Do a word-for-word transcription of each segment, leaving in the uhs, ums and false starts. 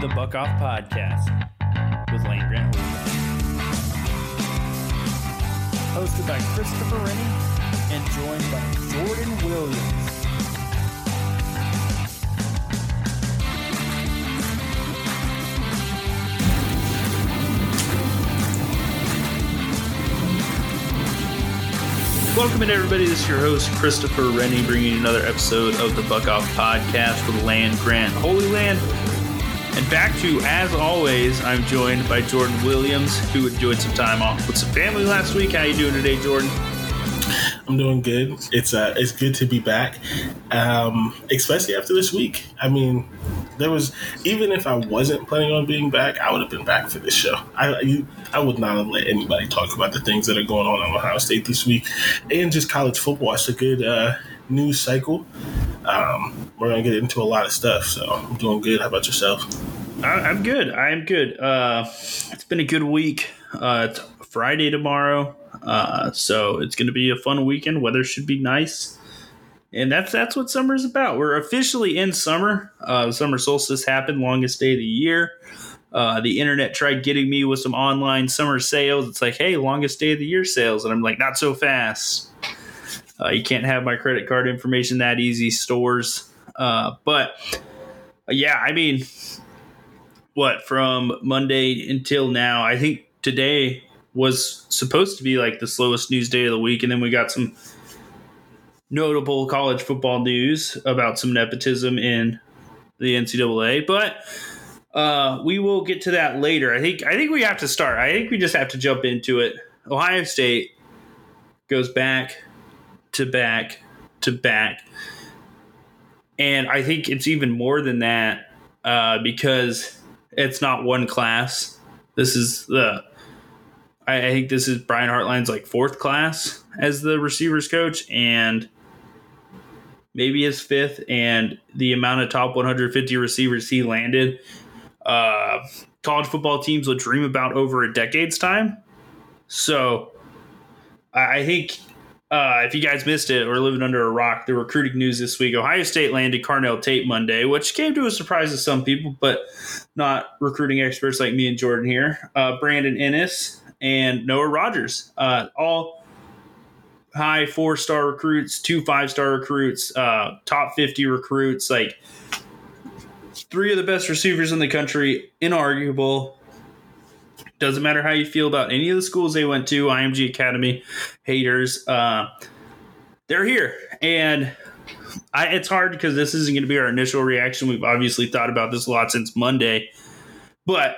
The Buck Off Podcast with Land Grant Holy Land. Hosted by Christopher Rennie and joined by Jordan Williams. Welcome in, everybody. This is your host, Christopher Rennie, bringing you another episode of the Buck Off Podcast with Land Grant Holy Land. And back to, as always, I'm joined by Jordan Williams, who enjoyed some time off with some family last week. How you doing today, Jordan? I'm doing good. It's uh, it's good to be back, um, especially after this week. I mean, there was even if I wasn't planning on being back, I would have been back for this show. I you, I would not have let anybody talk about the things that are going on in Ohio State this week, and just college football. It's a good uh, news cycle. Um, we're going to get into a lot of stuff, so I'm doing good. How about yourself? I, I'm good. I'm good. Uh, it's been a good week. Uh, it's Friday tomorrow, uh, so it's going to be a fun weekend. Weather should be nice, and that's that's what summer's about. We're officially in summer. Uh, the summer solstice happened, longest day of the year. Uh, the internet tried getting me with some online summer sales. It's like, hey, longest day of the year sales, and I'm like, not so fast. Uh, you can't have my credit card information that easy, stores. Uh, but, uh, yeah, I mean, what, from Monday until now, I think today was supposed to be like the slowest news day of the week. And then we got some notable college football news about some nepotism in the N C double A. But uh, we will get to that later. I think, I think we have to start. I think we just have to jump into it. Ohio State goes back to back to back. And I think it's even more than that uh, because it's not one class. This is the, I, I think this is Brian Hartline's like fourth class as the receivers coach and maybe his fifth, and the amount of top one hundred fifty receivers he landed, uh, college football teams will dream about over a decade's time. So I, I think, Uh, if you guys missed it or living under a rock, the recruiting news this week, Ohio State landed Carnell Tate Monday, which came to a surprise to some people, but not recruiting experts like me and Jordan here. Uh, Brandon Ennis and Noah Rogers, uh, all high four-star recruits, two five-star recruits, uh, top fifty recruits, like three of the best receivers in the country, inarguable. Doesn't matter how you feel about any of the schools they went to, I M G Academy haters, uh, they're here. And I, it's hard because this isn't going to be our initial reaction. We've obviously thought about this a lot since Monday. But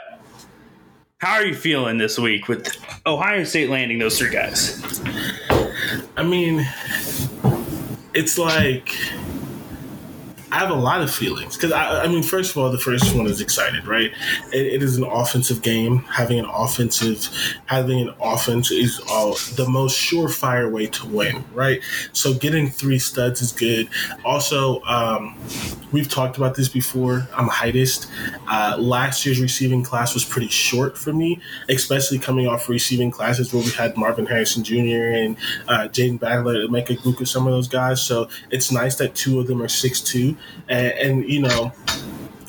how are you feeling this week with Ohio State landing those three guys? I mean, it's like I have a lot of feelings because, I, I mean, first of all, the first one is excited, right? It, it is an offensive game. Having an offensive, having an offense is all, the most surefire way to win, right? So getting three studs is good. Also, um, we've talked about this before. I'm a heightist. Uh, last year's receiving class was pretty short for me, especially coming off receiving classes where we had Marvin Harrison Junior and uh, Jaden Badler, Emeka Egbuka, some of those guys. So it's nice that two of them are six two. And, and, you know,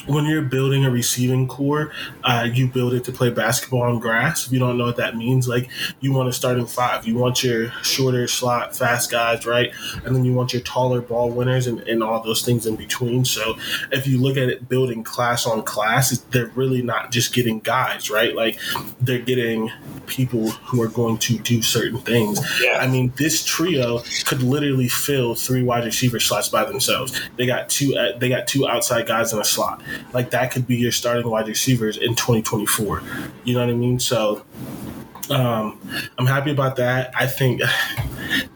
when you're building a receiving core, uh, you build it to play basketball on grass. If you don't know what that means, like, you want to start in five. You want your shorter slot, fast guys, right? And then you want your taller ball winners and, and all those things in between. So if you look at it building class on class, they're really not just getting guys, right? Like, they're getting people who are going to do certain things. Yeah. I mean, this trio could literally fill three wide receiver slots by themselves. They got two, uh, they got two outside guys in a slot. Like, that could be your starting wide receivers in twenty twenty-four. You know what I mean? So um, I'm happy about that. I think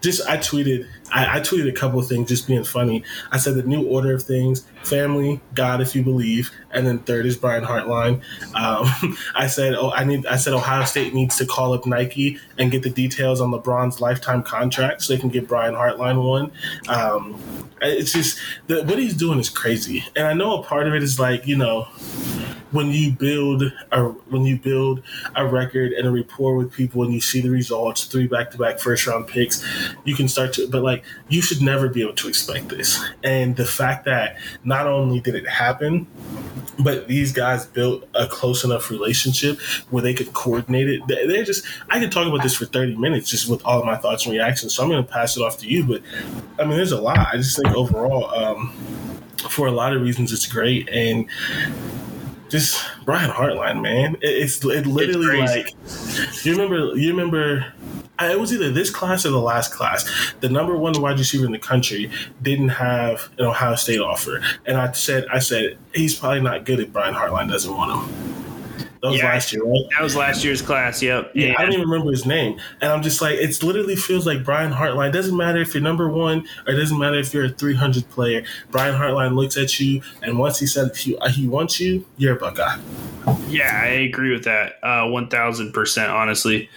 just I tweeted I, I tweeted a couple of things just being funny. I said the new order of things, family, God, if you believe. And then third is Brian Hartline. Um, I said, oh, I need. I said Ohio State needs to call up Nike and get the details on LeBron's lifetime contract so they can get Brian Hartline one. Um, it's just the, what he's doing is crazy. And I know a part of it is like, you know, when you build a when you build a record and a rapport with people and you see the results, three back-to-back first-round picks, you can start to – but, like, you should never be able to expect this. And the fact that not only did it happen, but these guys built a close enough relationship where they could coordinate it. They're just – I could talk about this for thirty minutes just with all of my thoughts and reactions, so I'm going to pass it off to you. But, I mean, there's a lot. I just think overall, um, for a lot of reasons, it's great. And – just Brian Hartline, man. It's it literally it's like you remember. You remember. It was either this class or the last class. The number one wide receiver in the country didn't have an Ohio State offer, and I said, I said he's probably not good if Brian Hartline doesn't want him. That was yeah, last year, right? That was last year's class. Yep. Yeah, yeah. I don't even remember his name, and I'm just like, it literally feels like Brian Hartline. It doesn't matter if you're number one, or it doesn't matter if you're a three hundred player. Brian Hartline looks at you, and once he said he, he wants you, you're a Buckeye. Yeah, I agree with that, uh, one thousand percent. Honestly,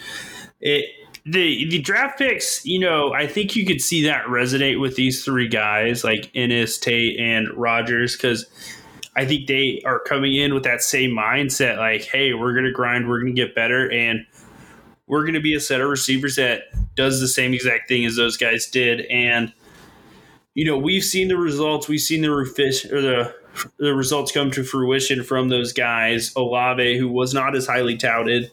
it. The the draft picks, you know, I think you could see that resonate with these three guys like Ennis, Tate, and Rogers, because I think they are coming in with that same mindset like, hey, we're going to grind, we're going to get better, and we're going to be a set of receivers that does the same exact thing as those guys did. And, you know, we've seen the results. We've seen the refish, or the, the results come to fruition from those guys. Olave, who was not as highly touted.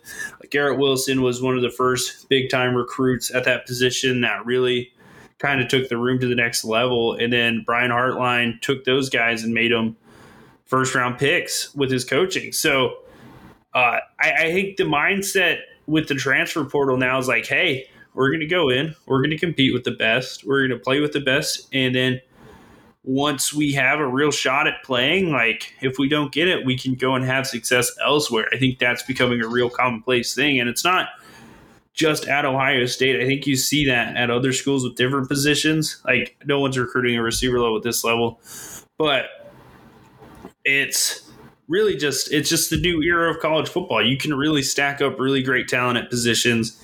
Garrett Wilson was one of the first big-time recruits at that position that really kind of took the room to the next level. And then Brian Hartline took those guys and made them first-round picks with his coaching. So uh, I, I think the mindset with the transfer portal now is like, hey, we're going to go in, we're going to compete with the best, we're going to play with the best, and then once we have a real shot at playing, like if we don't get it, we can go and have success elsewhere. I think that's becoming a real commonplace thing. And it's not just at Ohio State. I think you see that at other schools with different positions. Like no one's recruiting a receiver level at this level, but it's really just, it's just the new era of college football. You can really stack up really great talent at positions.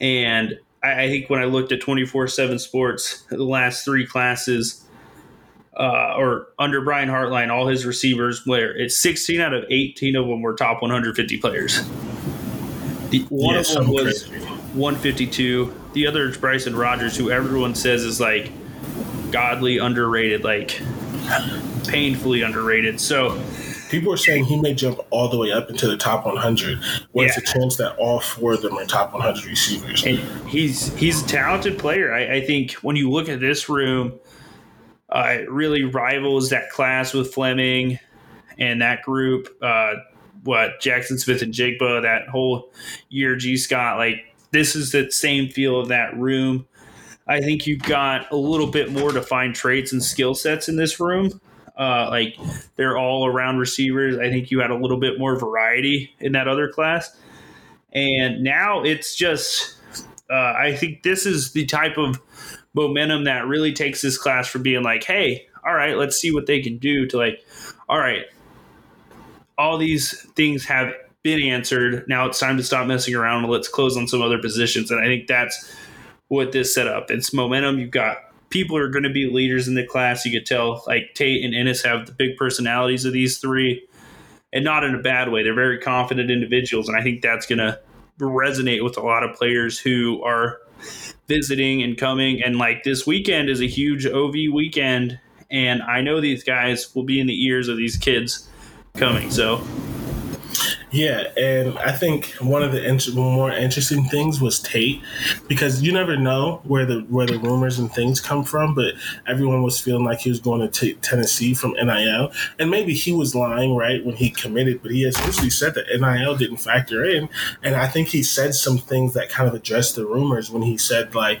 And I, I think when I looked at twenty-four seven Sports, the last three classes, Uh, or under Brian Hartline, all his receivers where it's sixteen out of eighteen of them were top one hundred fifty players. The, one yeah, of them was crazy. one fifty-two. The other is Bryson Rogers, who everyone says is like godly underrated, like painfully underrated. So people are saying he may jump all the way up into the top one hundred. What's yeah. the chance that all four of them are top one hundred receivers? And he's he's a talented player. I, I think when you look at this room. Uh, it really rivals that class with Fleming and that group, uh, what Jackson Smith and Jigba, that whole year G Scott. Like this is the same feel of that room. I think you've got a little bit more defined traits and skill sets in this room. Uh, like they're all around receivers. I think you had a little bit more variety in that other class. And now it's just, uh, I think this is the type of momentum that really takes this class from being like, hey, all right, let's see what they can do, to like, all right, all these things have been answered. Now it's time to stop messing around and let's close on some other positions. And I think that's what this set up. It's momentum. You've got people are going to be leaders in the class. You could tell like Tate and Ennis have the big personalities of these three, and not in a bad way. They're very confident individuals. And I think that's going to resonate with a lot of players who are visiting and coming. And like this weekend is a huge O V weekend. And I know these guys will be in the ears of these kids coming. So, yeah, and I think one of the inter- more interesting things was Tate, because you never know where the where the rumors and things come from, but everyone was feeling like he was going to t- Tennessee from N I L, and maybe he was lying, right, when he committed, but he has officially said that N I L didn't factor in, and I think he said some things that kind of addressed the rumors when he said, like,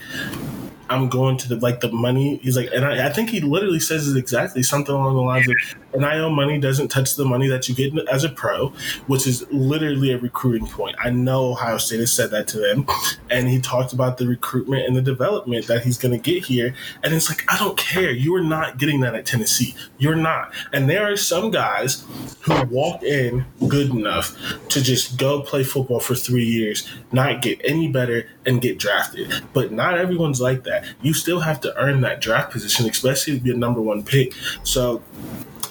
I'm going to the like the money. He's like, and I, I think he literally says it exactly something along the lines of N I L money doesn't touch the money that you get as a pro, which is literally a recruiting point. I know Ohio State has said that to them, and he talked about the recruitment and the development that he's going to get here. And it's like, I don't care. You are not getting that at Tennessee. You're not. And there are some guys who walk in good enough to just go play football for three years, not get any better, and get drafted. But not everyone's like that. You still have to earn that draft position, especially if you're number one pick. So,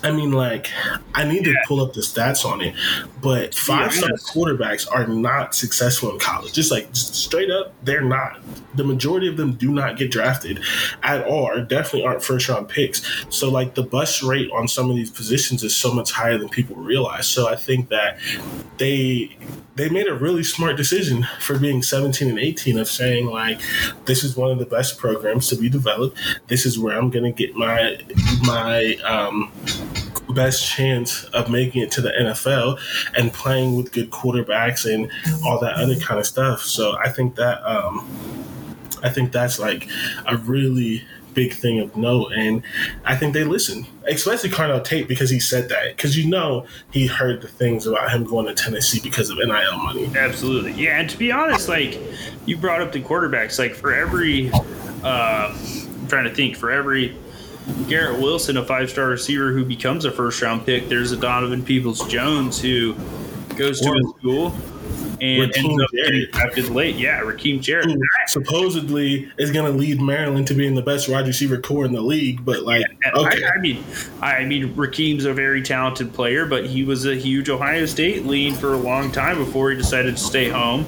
I mean, like, I need yeah. to pull up the stats on it, but five-star yeah, quarterbacks are not successful in college. Just like just straight up, they're not. The majority of them do not get drafted at all, or definitely aren't first-round picks. So, like, the bust rate on some of these positions is so much higher than people realize. So I think that they – they made a really smart decision for being seventeen and eighteen of saying, like, this is one of the best programs to be developed. This is where I'm going to get my my um, best chance of making it to the N F L and playing with good quarterbacks and all that other kind of stuff. So I think that um, I think that's, like, a really – big thing of note, and I think they listen, especially Carnell Tate, because he said that, because you know he heard the things about him going to Tennessee because of N I L money. Absolutely. Yeah, and to be honest, like, you brought up the quarterbacks, like, for every uh, I'm trying to think for every Garrett Wilson, a five-star receiver who becomes a first-round pick, there's a Donovan Peoples-Jones who goes to a school and ends up getting drafted late. Yeah, Rakeem Jarrett. Who supposedly is going to lead Maryland to being the best wide receiver core in the league, but like, yeah, okay. I, I mean, I mean, Rakeem's a very talented player, but he was a huge Ohio State lean for a long time before he decided to stay home.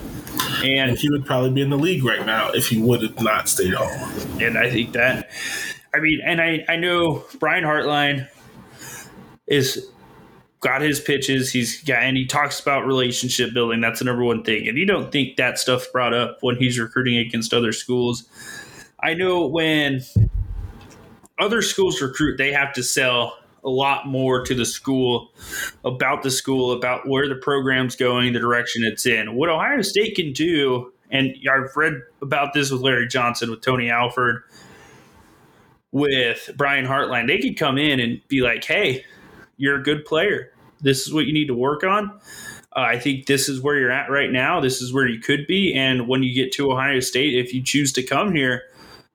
And, and he would probably be in the league right now if he would have not stayed home. And I think that, I mean, and I, I know Brian Hartline is. Got his pitches. He's got, and he talks about relationship building. That's the number one thing. And you don't think that stuff's brought up when he's recruiting against other schools. I know when other schools recruit, they have to sell a lot more to the school about the school, about where the program's going, the direction it's in. What Ohio State can do, and I've read about this with Larry Johnson, with Tony Alford, with Brian Hartline, they could come in and be like, hey, you're a good player. This is what you need to work on. Uh, I think this is where you're at right now. This is where you could be. And when you get to Ohio State, if you choose to come here,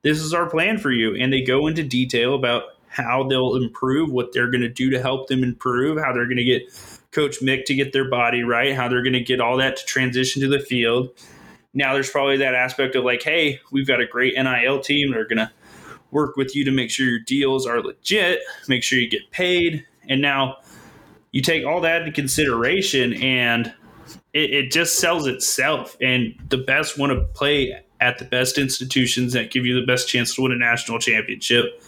this is our plan for you. And they go into detail about how they'll improve, what they're going to do to help them improve, how they're going to get Coach Mick to get their body right, how they're going to get all that to transition to the field. Now there's probably that aspect of like, hey, we've got a great N I L team. They're going to work with you to make sure your deals are legit, make sure you get paid. And now you take all that into consideration, and it, it just sells itself. And the best want to play at the best institutions that give you the best chance to win a national championship.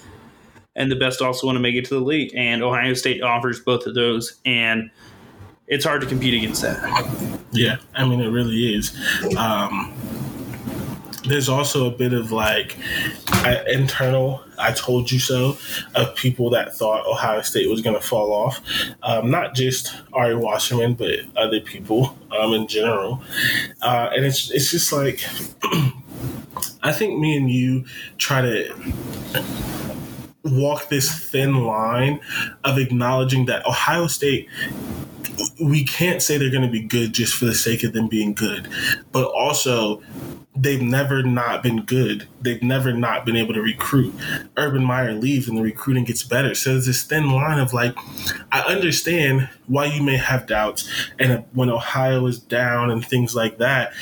And the best also want to make it to the league. And Ohio State offers both of those. And it's hard to compete against that. Yeah, I mean, it really is. Um, there's also a bit of like uh, internal I told you so of people that thought Ohio State was going to fall off. Um, not just Ari Wasserman, but other people um, in general. Uh, and it's it's just like I think me and you try to walk this thin line of acknowledging that Ohio State, we can't say they're going to be good just for the sake of them being good, but also they've never not been good. They've never not been able to recruit. Urban Meyer leaves and the recruiting gets better. So there's this thin line of like, I understand why you may have doubts and when Ohio is down and things like that.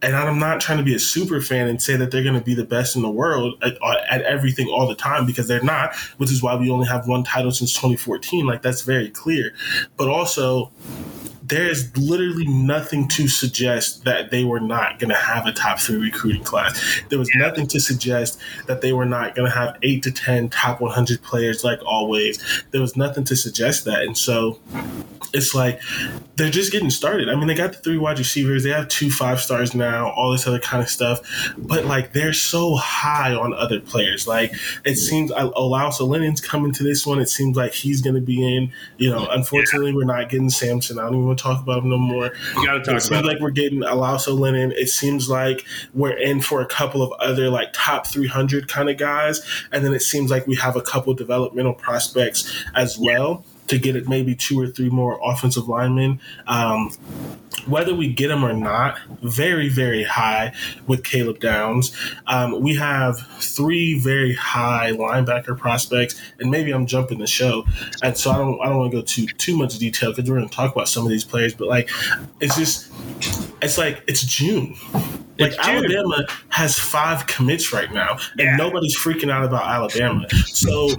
And I'm not trying to be a super fan and say that they're going to be the best in the world at, at everything all the time, because they're not, which is why we only have one title since twenty fourteen. Like, that's very clear. But also, there's literally nothing to suggest that they were not going to have a top three recruiting class. There was nothing to suggest that they were not going to have eight to ten top one hundred players like always. There was nothing to suggest that. And so it's like they're just getting started. I mean, they got the three wide receivers. They have two five stars now, all this other kind of stuff. But, like, they're so high on other players. Like, it seems Olaus Alenen's coming to this one. It seems like he's going to be in. You know, unfortunately, we're not getting Samson. I don't even want talk about him no more. You gotta talk it seems about like it. We're getting Olaus Alanen. It seems like we're in for a couple of other like top three hundred kind of guys, and then it seems like we have a couple developmental prospects as well to get it maybe two or three more offensive linemen. Um, whether we get them or not, very, very high with Caleb Downs. Um, we have three very high linebacker prospects, and maybe I'm jumping the show. And so I don't I don't want to go too, too much detail because we're going to talk about some of these players. But, like, it's just – it's like it's June. Like, it's Alabama June. Has five commits right now, and yeah. nobody's freaking out about Alabama. So –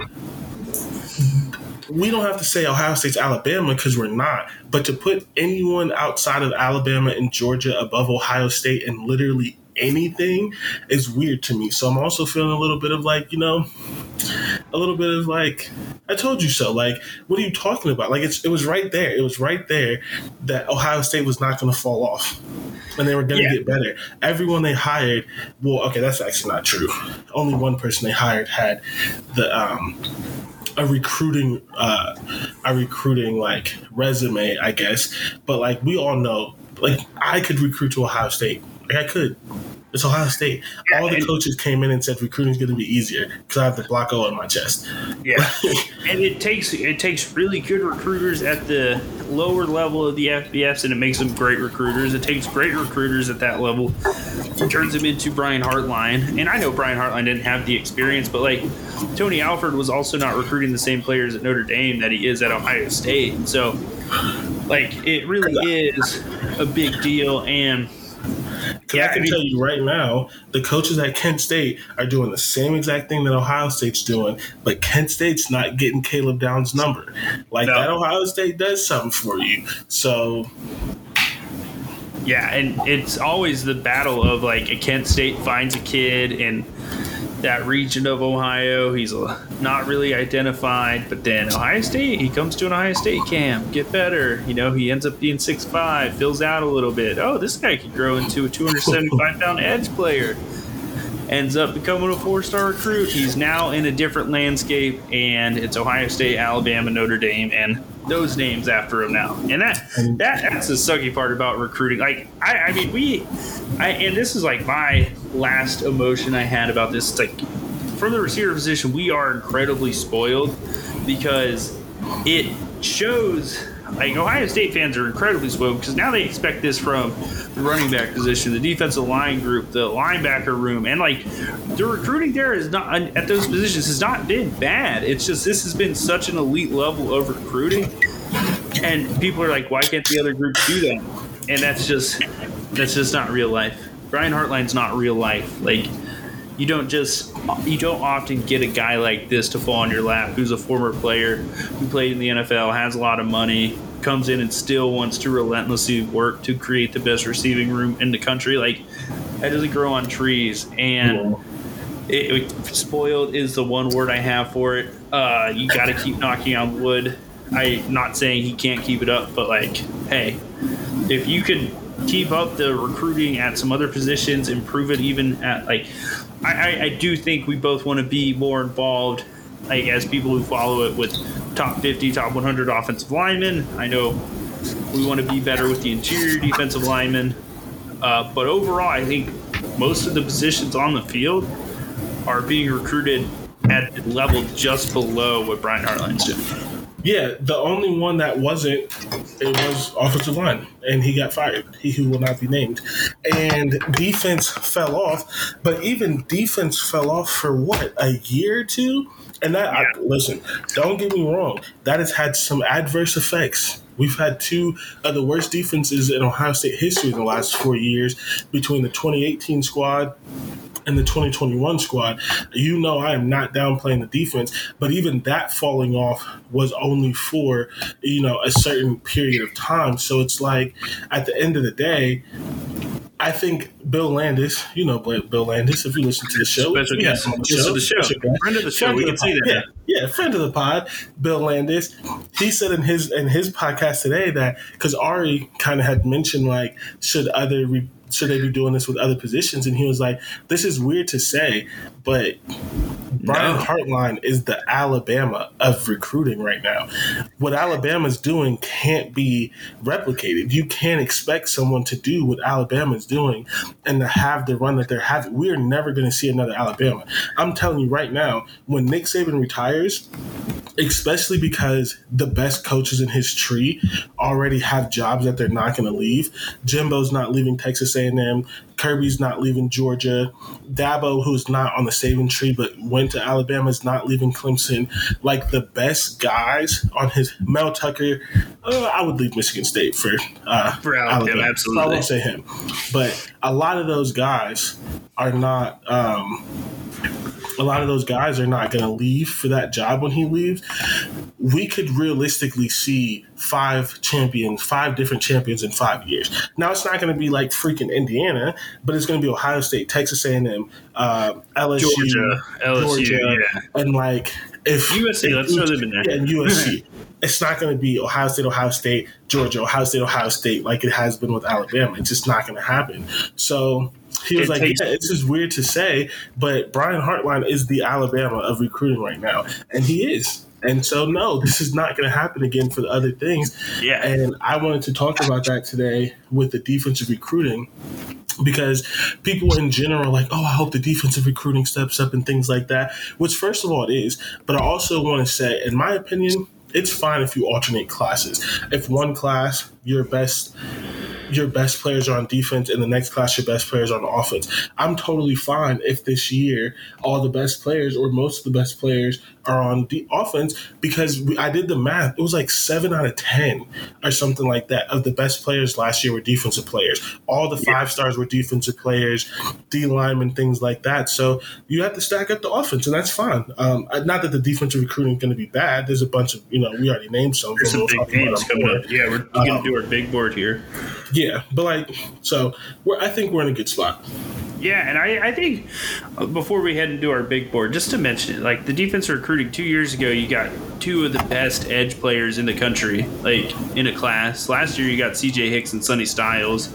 we don't have to say Ohio State's Alabama because we're not, but to put anyone outside of Alabama and Georgia above Ohio State in literally anything is weird to me. So I'm also feeling a little bit of like, you know, a little bit of like, I told you so. Like, what are you talking about? Like, it's, it was right there. It was right there that Ohio State was not going to fall off. And they were going to yeah. get better. Everyone they hired, well, okay, that's actually not true. Only one person they hired had the um, a recruiting, uh, a recruiting like resume, I guess. But like we all know, like I could recruit to Ohio State. Like I could. It's Ohio State. Yeah, all the coaches came in and said recruiting is going to be easier because I have the block O on my chest. Yeah, and it takes it takes really good recruiters at the lower level of the F B S, and it makes them great recruiters. It takes great recruiters at that level, turns them into Brian Hartline. And I know Brian Hartline didn't have the experience, but like Tony Alford was also not recruiting the same players at Notre Dame that he is at Ohio State. And so, like, it really is a big deal. And Because yeah, I can I mean, tell you right now, the coaches at Kent State are doing the same exact thing that Ohio State's doing, but Kent State's not getting Caleb Downs' number. Like, no. that Ohio State does something for you. So, yeah, and it's always the battle of, like, a Kent State finds a kid in that region of Ohio. He's not really identified, but then Ohio State, he comes to an Ohio State camp, get better. You know, he ends up being six five, fills out a little bit. Oh, this guy could grow into a two hundred seventy-five pound edge player. Ends up becoming a four-star recruit. He's now in a different landscape, and it's Ohio State, Alabama, Notre Dame, and those names after him now. And that, that that's the sucky part about recruiting. Like, I, I mean, we I, – and this is, like, my last emotion I had about this. It's like, from the receiver position, we are incredibly spoiled because it shows – like, Ohio State fans are incredibly spoiled because now they expect this from the running back position, the defensive line group, the linebacker room. And, like, the recruiting there is not at those positions has not been bad. It's just this has been such an elite level of recruiting. And people are like, why can't the other group do that? And that's just that's just not real life. Brian Hartline's not real life. Like, you don't just you don't often get a guy like this to fall on your lap who's a former player who played in the N F L, has a lot of money, comes in and still wants to relentlessly work to create the best receiving room in the country. Like, that doesn't grow on trees. And it, it, spoiled is the one word I have for it. Uh, you got to keep knocking on wood. I'm not saying he can't keep it up, but, like, hey, if you could keep up the recruiting at some other positions, improve it even at, like, I, I do think we both want to be more involved, like, as people who follow it, with top fifty, top one hundred offensive linemen. I know we want to be better with the interior defensive linemen. Uh, but overall, I think most of the positions on the field are being recruited at the level just below what Brian Hartline's doing. Yeah, the only one that wasn't, it was offensive line, and he got fired. He who will not be named. And defense fell off, but even defense fell off for, what, a year or two? And that, yeah. I, listen, don't get me wrong, that has had some adverse effects. We've had two of the worst defenses in Ohio State history in the last four years between the twenty eighteen squad and the twenty twenty-one squad. You know I am not downplaying the defense, but even that falling off was only for, you know, a certain period of time. So it's like at the end of the day, I think Bill Landis, you know Bill Landis, if you listen to the show. Special guest on the show. The show. Friend of the show. Friend we can see that. Yeah, yeah, friend of the pod, Bill Landis. He said in his in his podcast today that, because Ari kind of had mentioned, like, should other should they be doing this with other positions? And he was like, this is weird to say, but Brian no. Hartline is the Alabama of recruiting right now. What Alabama's doing can't be replicated. You can't expect someone to do what Alabama's doing and to have the run that they're having. We're never going to see another Alabama. I'm telling you right now, when Nick Saban retires, especially because the best coaches in his tree already have jobs that they're not going to leave. Jimbo's not leaving Texas A and M. Kirby's not leaving Georgia. Dabo, who's not on the Saban tree but went to Alabama, is not leaving Clemson. Like, the best guys on his – Mel Tucker, uh, I would leave Michigan State for, uh, for Alabama. Alabama. Absolutely. I won't say him. But a lot of those guys are not um, – a lot of those guys are not going to leave for that job when he leaves. We could realistically see five champions, five different champions in five years. Now, it's not going to be like freaking Indiana, but it's going to be Ohio State, Texas A and M, uh, L S U, Georgia, L S U, Georgia, yeah. and like if U S C. Let's throw them in there. Yeah, and U S C. It's not going to be Ohio State, Ohio State, Georgia, Ohio State, Ohio State, like it has been with Alabama. It's just not going to happen. So. He was it like, takes- yeah, this is weird to say, but Brian Hartline is the Alabama of recruiting right now. And he is. And so, no, this is not going to happen again for the other things. Yeah. And I wanted to talk about that today with the defensive recruiting, because people in general are like, oh, I hope the defensive recruiting steps up and things like that, which, first of all, it is. But I also want to say, in my opinion, it's fine if you alternate classes. If one class, your best – your best players are on defense, and the next class your best players are on offense. I'm totally fine if this year all the best players or most of the best players are on the offense, because we, I did the math. It was like seven out of ten or something like that of the best players last year were defensive players. All the five stars were defensive players, D linemen, things like that. So you have to stack up the offense, and that's fine. Um, not that the defensive recruiting is going to be bad. There's a bunch of, you know, we already named some. There's some big names coming up. Yeah, we're going to um, do our big board here. Yeah, but like, so we're, I think we're in a good spot. Yeah, and I, I think before we head into our big board, just to mention it, like the defense recruiting two years ago, you got two of the best edge players in the country, like in a class. Last year, you got C J Hicks and Sonny Styles.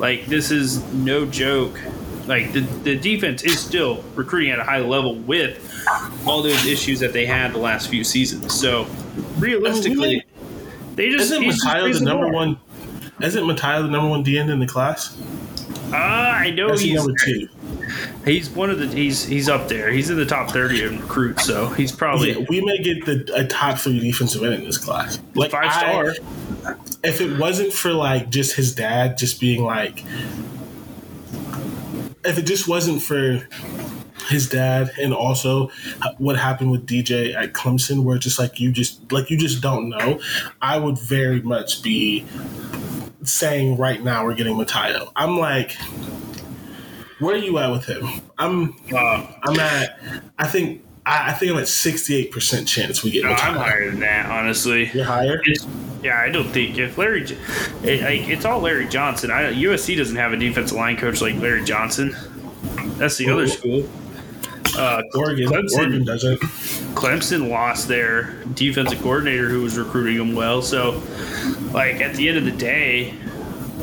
Like, this is no joke. Like, the, the defense is still recruiting at a high level with all those issues that they had the last few seasons. So, realistically, they just isn't Matayo the number more. one? Isn't Matayo the number one D end in the class? Uh, I know he's number two. He's one of the he's he's up there. He's in the top thirty in recruits, so he's probably yeah, we may get the a top three defensive end in this class. Like five star. I, if it wasn't for like just his dad just being like if it just wasn't for his dad and also what happened with D J at Clemson, where just like you just like you just don't know, I would very much be saying right now we're getting Matayo. I'm like, where are you at with him? I'm uh, I'm at I think I, I think I'm at sixty-eight percent chance we get no, Matayo. I'm higher than that, honestly. You're higher? It's, yeah, I don't think if Larry it, like, it's all Larry Johnson. I, U S C doesn't have a defensive line coach like Larry Johnson. That's the Ooh. other school. Uh, Oregon, Clemson, Oregon doesn't. Clemson lost their defensive coordinator who was recruiting them well. So, like, at the end of the day,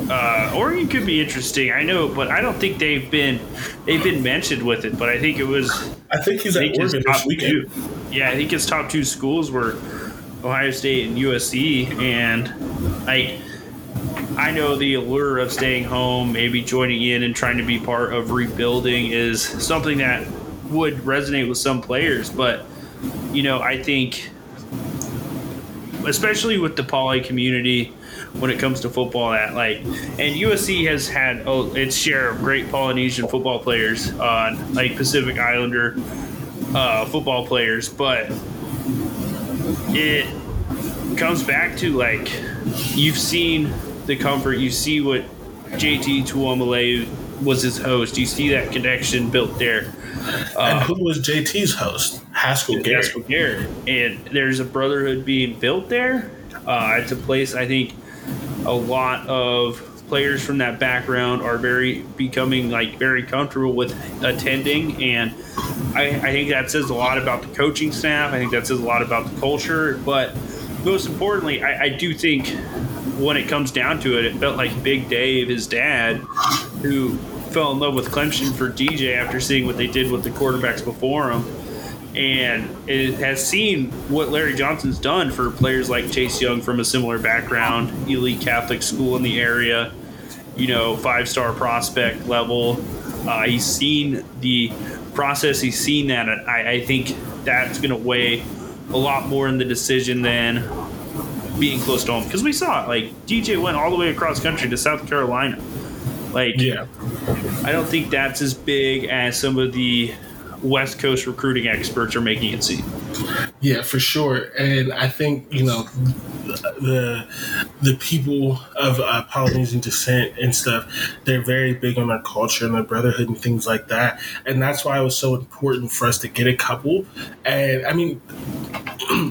uh, Oregon could be interesting. I know, but I don't think they've been they've been mentioned with it. But I think it was. I think he's I think at Oregon this weekend. Two. Yeah, I think his top two schools were Ohio State and U S C, and like I know the allure of staying home, maybe joining in and trying to be part of rebuilding is something that would resonate with some players. But, you know, I think, especially with the Poly community, when it comes to football, that like, and U S C has had oh, its share of great Polynesian football players, on uh, like Pacific Islander uh, football players, but it comes back to like, you've seen the comfort, you see what J T Tuamale was his host, you see that connection built there. And um, who was J T's host? Haskell Garrett. Haskell Garrett. And there's a brotherhood being built there. Uh, it's a place I think a lot of players from that background are very becoming like very comfortable with attending, and I, I think that says a lot about the coaching staff. I think that says a lot about the culture, but most importantly, I, I do think when it comes down to it, it felt like Big Dave, his dad, who fell in love with Clemson for D J after seeing what they did with the quarterbacks before him. And it has seen what Larry Johnson's done for players like Chase Young from a similar background, elite Catholic school in the area, you know, five-star prospect level. Uh, he's seen the process. He's seen that. I, I think that's going to weigh a lot more in the decision than being close to home. Because we saw it. Like, D J went all the way across country to South Carolina. Like, yeah. I don't think that's as big as some of the West Coast recruiting experts are making it seem. Yeah, for sure. And I think, you know, the the people of uh, Polynesian descent and stuff, they're very big on their culture and their brotherhood and things like that. And that's why it was so important for us to get a couple. And, I mean,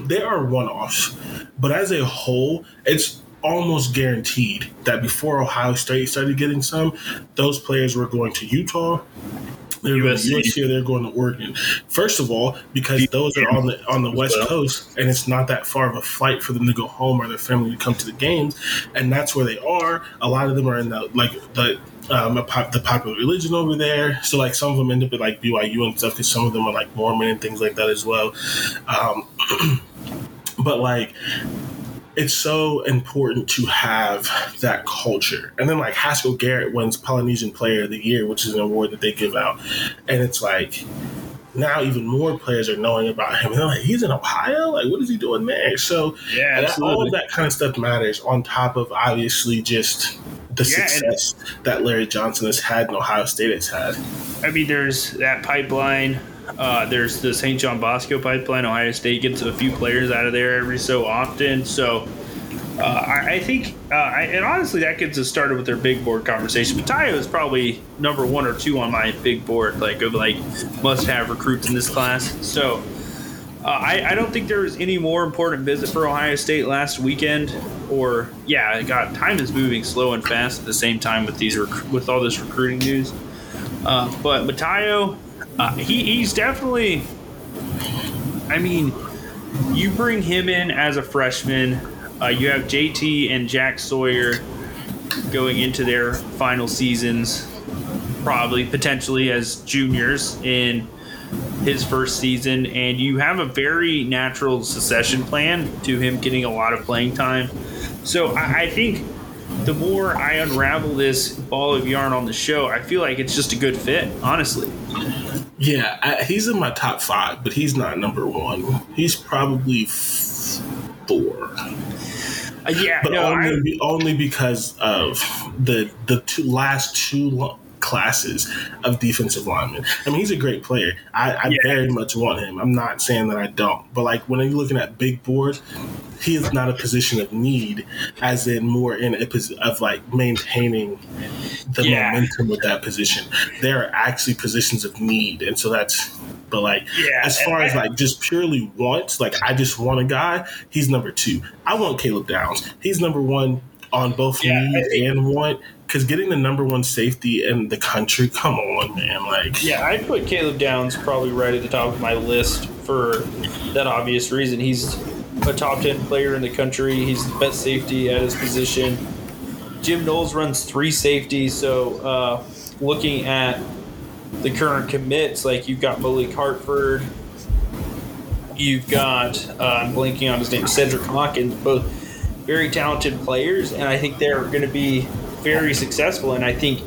they are one-offs. But as a whole, it's almost guaranteed that before Ohio State started getting some, those players were going to Utah, they're going to U S C, or they're going to Oregon. First of all, because those are on the on the West Coast, and it's not that far of a flight for them to go home or their family to come to the games, and that's where they are. A lot of them are in the like the um, pop, the popular religion over there. So like some of them end up at like B Y U and stuff because some of them are like Mormon and things like that as well. Um, but like. It's so important to have that culture. And then, like, Haskell Garrett wins Polynesian Player of the Year, which is an award that they give out. And it's like, now even more players are knowing about him. And they're like, he's in Ohio? Like, what is he doing there? So yeah, that, all of that kind of stuff matters on top of, obviously, just the yeah, success that Larry Johnson has had and Ohio State has had. I mean, there's that pipeline. Uh, there's the Saint John Bosco pipeline. Ohio State gets a few players out of there every so often. So uh, I, I think, uh, I, and honestly, that gets us started with their big board conversation. Matayo is probably number one or two on my big board, like of like must-have recruits in this class. So uh, I, I don't think there was any more important visit for Ohio State last weekend. Or yeah, God, time is moving slow and fast at the same time with these rec- with all this recruiting news. Uh, but Matayo. Uh, he, he's definitely, I mean, you bring him in as a freshman. Uh, you have J T and Jack Sawyer going into their final seasons, probably potentially as juniors in his first season. And you have a very natural succession plan to him getting a lot of playing time. So I, I think the more I unravel this ball of yarn on the show, I feel like it's just a good fit, honestly. Yeah, I, he's in my top five, but he's not number one. He's probably four. Uh, yeah, but no, only, I, be, only because of the the two last two lo- classes of defensive linemen. I mean, he's a great player. I, I yeah. very much want him. I'm not saying that I don't, but like when you're looking at big boards, he is not a position of need, as in more in a position of like maintaining the yeah. momentum with that position. There are actually positions of need, and so that's. But like, yeah, as far as like just purely wants, like I just want a guy. He's number two. I want Caleb Downs. He's number one on both yeah, need and want. Because getting the number one safety in the country, come on, man! Like, yeah, I put Caleb Downs probably right at the top of my list for that obvious reason. He's a top ten player in the country. He's the best safety at his position. Jim Knowles runs three safeties. So uh, looking at the current commits, like you've got Malik Hartford, you've got uh, I'm blanking on his name, Cedric Hawkins, both very talented players, and I think they're going to be very successful. And I think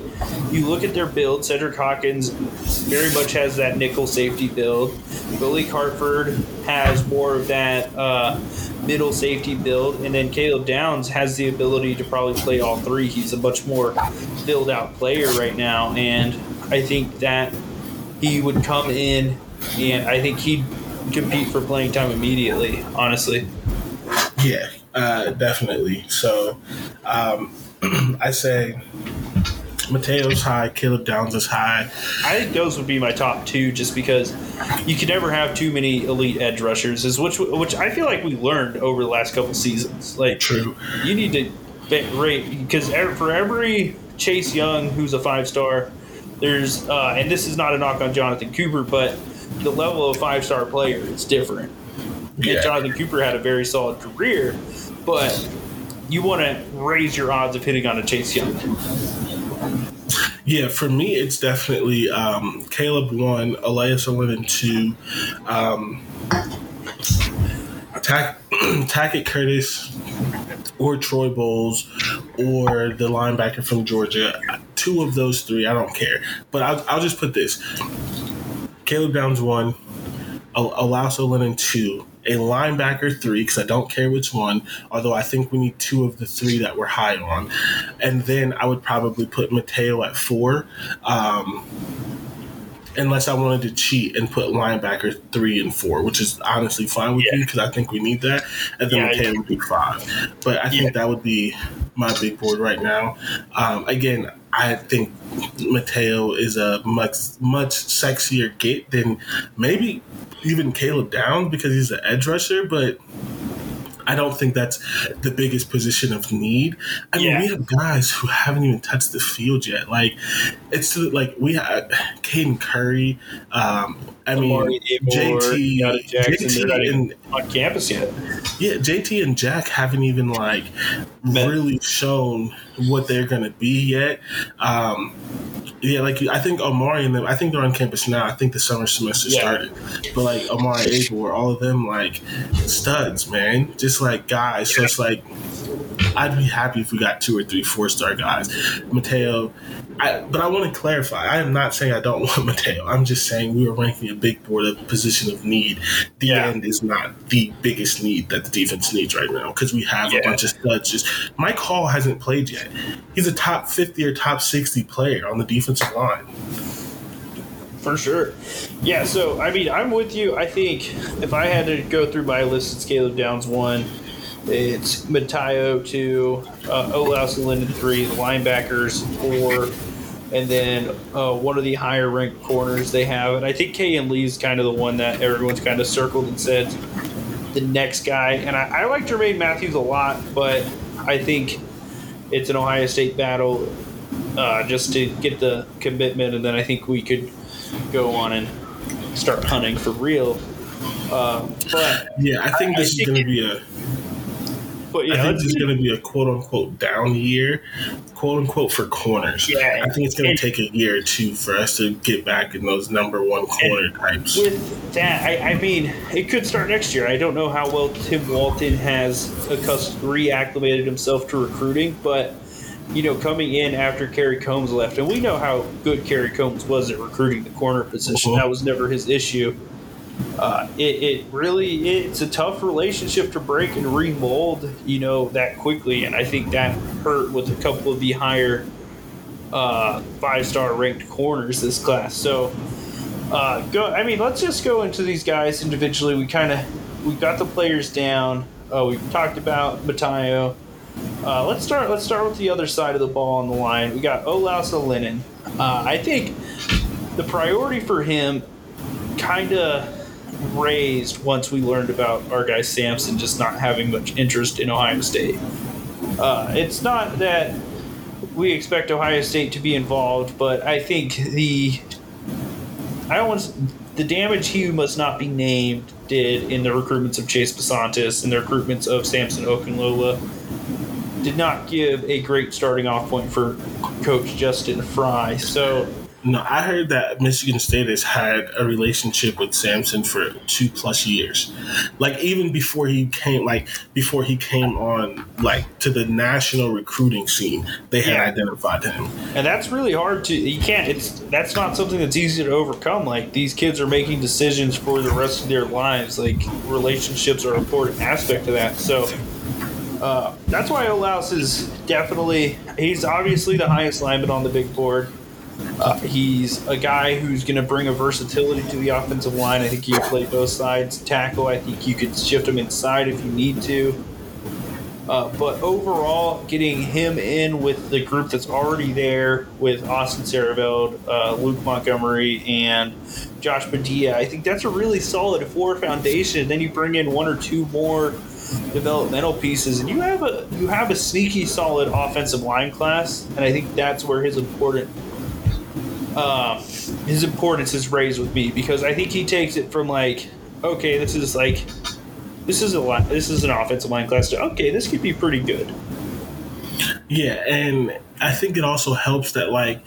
you look at their build, Cedric Hawkins very much has that nickel safety build. Malik Hartford has more of that uh, middle safety build. And then Caleb Downs has the ability to probably play all three. He's a much more filled-out player right now. And I think that he would come in, and I think he'd compete for playing time immediately, honestly. Yeah, uh, definitely. So um, I say Mateo's high, Caleb Downs is high. I think those would be my top two, just because you can never have too many elite edge rushers, is which which I feel like we learned over the last couple seasons. Like, true, you need to rate, because for every Chase Young who's a five star, there's uh, and this is not a knock on Jonathan Cooper, but the level of five star player is different. Yeah. And Jonathan Cooper had a very solid career, but you want to raise your odds of hitting on a Chase Young. Yeah, for me, it's definitely um, Caleb one, Olaus Alanen two, um, Tack- Tackett Curtis or Troy Bowles or the linebacker from Georgia. Two of those three, I don't care. But I'll, I'll just put this. Caleb Downs one, Olaus Alanen two, a linebacker three, because I don't care which one, although I think we need two of the three that we're high on. And then I would probably put Matayo at four, um, unless I wanted to cheat and put linebacker three and four, which is honestly fine with yeah. you, because I think we need that. And then yeah, Matayo would be five. But I think yeah. that would be my big board right now. Um, again, I think Matayo is a much, much sexier get than maybe even Caleb Downs, because he's an edge rusher, but I don't think that's the biggest position of need. I yeah. mean, we have guys who haven't even touched the field yet. Like, it's like we have Caden Curry, um, I Lamar mean, J T, J T and, on campus yet. Yeah, J T and Jack haven't even, like, Man. really shown what they're going to be yet. Um, yeah, like, I think Omari and them, I think they're on campus now. I think the summer semester yeah. started. But, like, Omari, Abor, all of them, like, studs, man. Just, like, guys. Yeah. So it's like, I'd be happy if we got two or three four-star guys. Matayo, I, but I want to clarify. I am not saying I don't want Matayo. I'm just saying we were ranking a big board of position of need. The yeah. end is not the biggest need that the defense needs right now, because we have yeah. a bunch of studs. Just Mike Hall hasn't played yet. He's a top fifty or top sixty player on the defensive line. For sure. Yeah, so, I mean, I'm with you. I think if I had to go through my list, it's Caleb Downs one. It's Matayo two, uh, Olaus Alanen three, the linebackers four, and then uh, one of the higher ranked corners they have. And I think Kayan Lee is kind of the one that everyone's kind of circled and said the next guy. And I, I like Jermaine Matthews a lot, but I think it's an Ohio State battle uh, just to get the commitment. And then I think we could go on and start hunting for real. Uh, but yeah, I think I, this I think is going to be a. But yeah, I think it's going to be a quote-unquote down year, quote-unquote, for corners. Yeah, I think it's going to take a year or two for us to get back in those number one corner types. With that, I, I mean, it could start next year. I don't know how well Tim Walton has accustomed, reacclimated himself to recruiting, but, you know, coming in after Kerry Combs left, and we know how good Kerry Combs was at recruiting the corner position. Uh-huh. That was never his issue. Uh, it, it really it's a tough relationship to break and remold, you know, that quickly. And I think that hurt with a couple of the higher uh, five-star ranked corners this class. So, uh, go. I mean, let's just go into these guys individually. We kind of we got the players down. Uh, we've talked about Matayo. Uh, let's start. Let's start with the other side of the ball on the line. We got Olaus Alanen. Uh, I think the priority for him kind of raised once we learned about our guy Sampson just not having much interest in Ohio State. Uh, it's not that we expect Ohio State to be involved, but I think the I don't want the damage he must not be named did in the recruitments of Chase Besantis and the recruitments of Sampson Okunlola did not give a great starting off point for Coach Justin Fry. So No, I heard that Michigan State has had a relationship with Sampson for two plus years. Like even before he came, like before he came on, like to the national recruiting scene, they had yeah. identified him. And that's really hard to. You can't. It's that's not something that's easy to overcome. Like these kids are making decisions for the rest of their lives. Like relationships are an important aspect of that. So. Uh, that's why Olaus is definitely – he's obviously the highest lineman on the big board. Uh, he's a guy who's going to bring a versatility to the offensive line. I think you can play both sides. Tackle, I think you could shift him inside if you need to. Uh, but overall, getting him in with the group that's already there with Austin Saravild, uh, Luke Montgomery, and Josh Padilla, I think that's a really solid floor foundation. Then you bring in one or two more – developmental pieces, and you have a you have a sneaky solid offensive line class, and I think that's where his important uh, his importance is raised with me, because I think he takes it from like, okay, this is like this is a li- this is an offensive line class to okay, this could be pretty good. Yeah, and I think it also helps that like,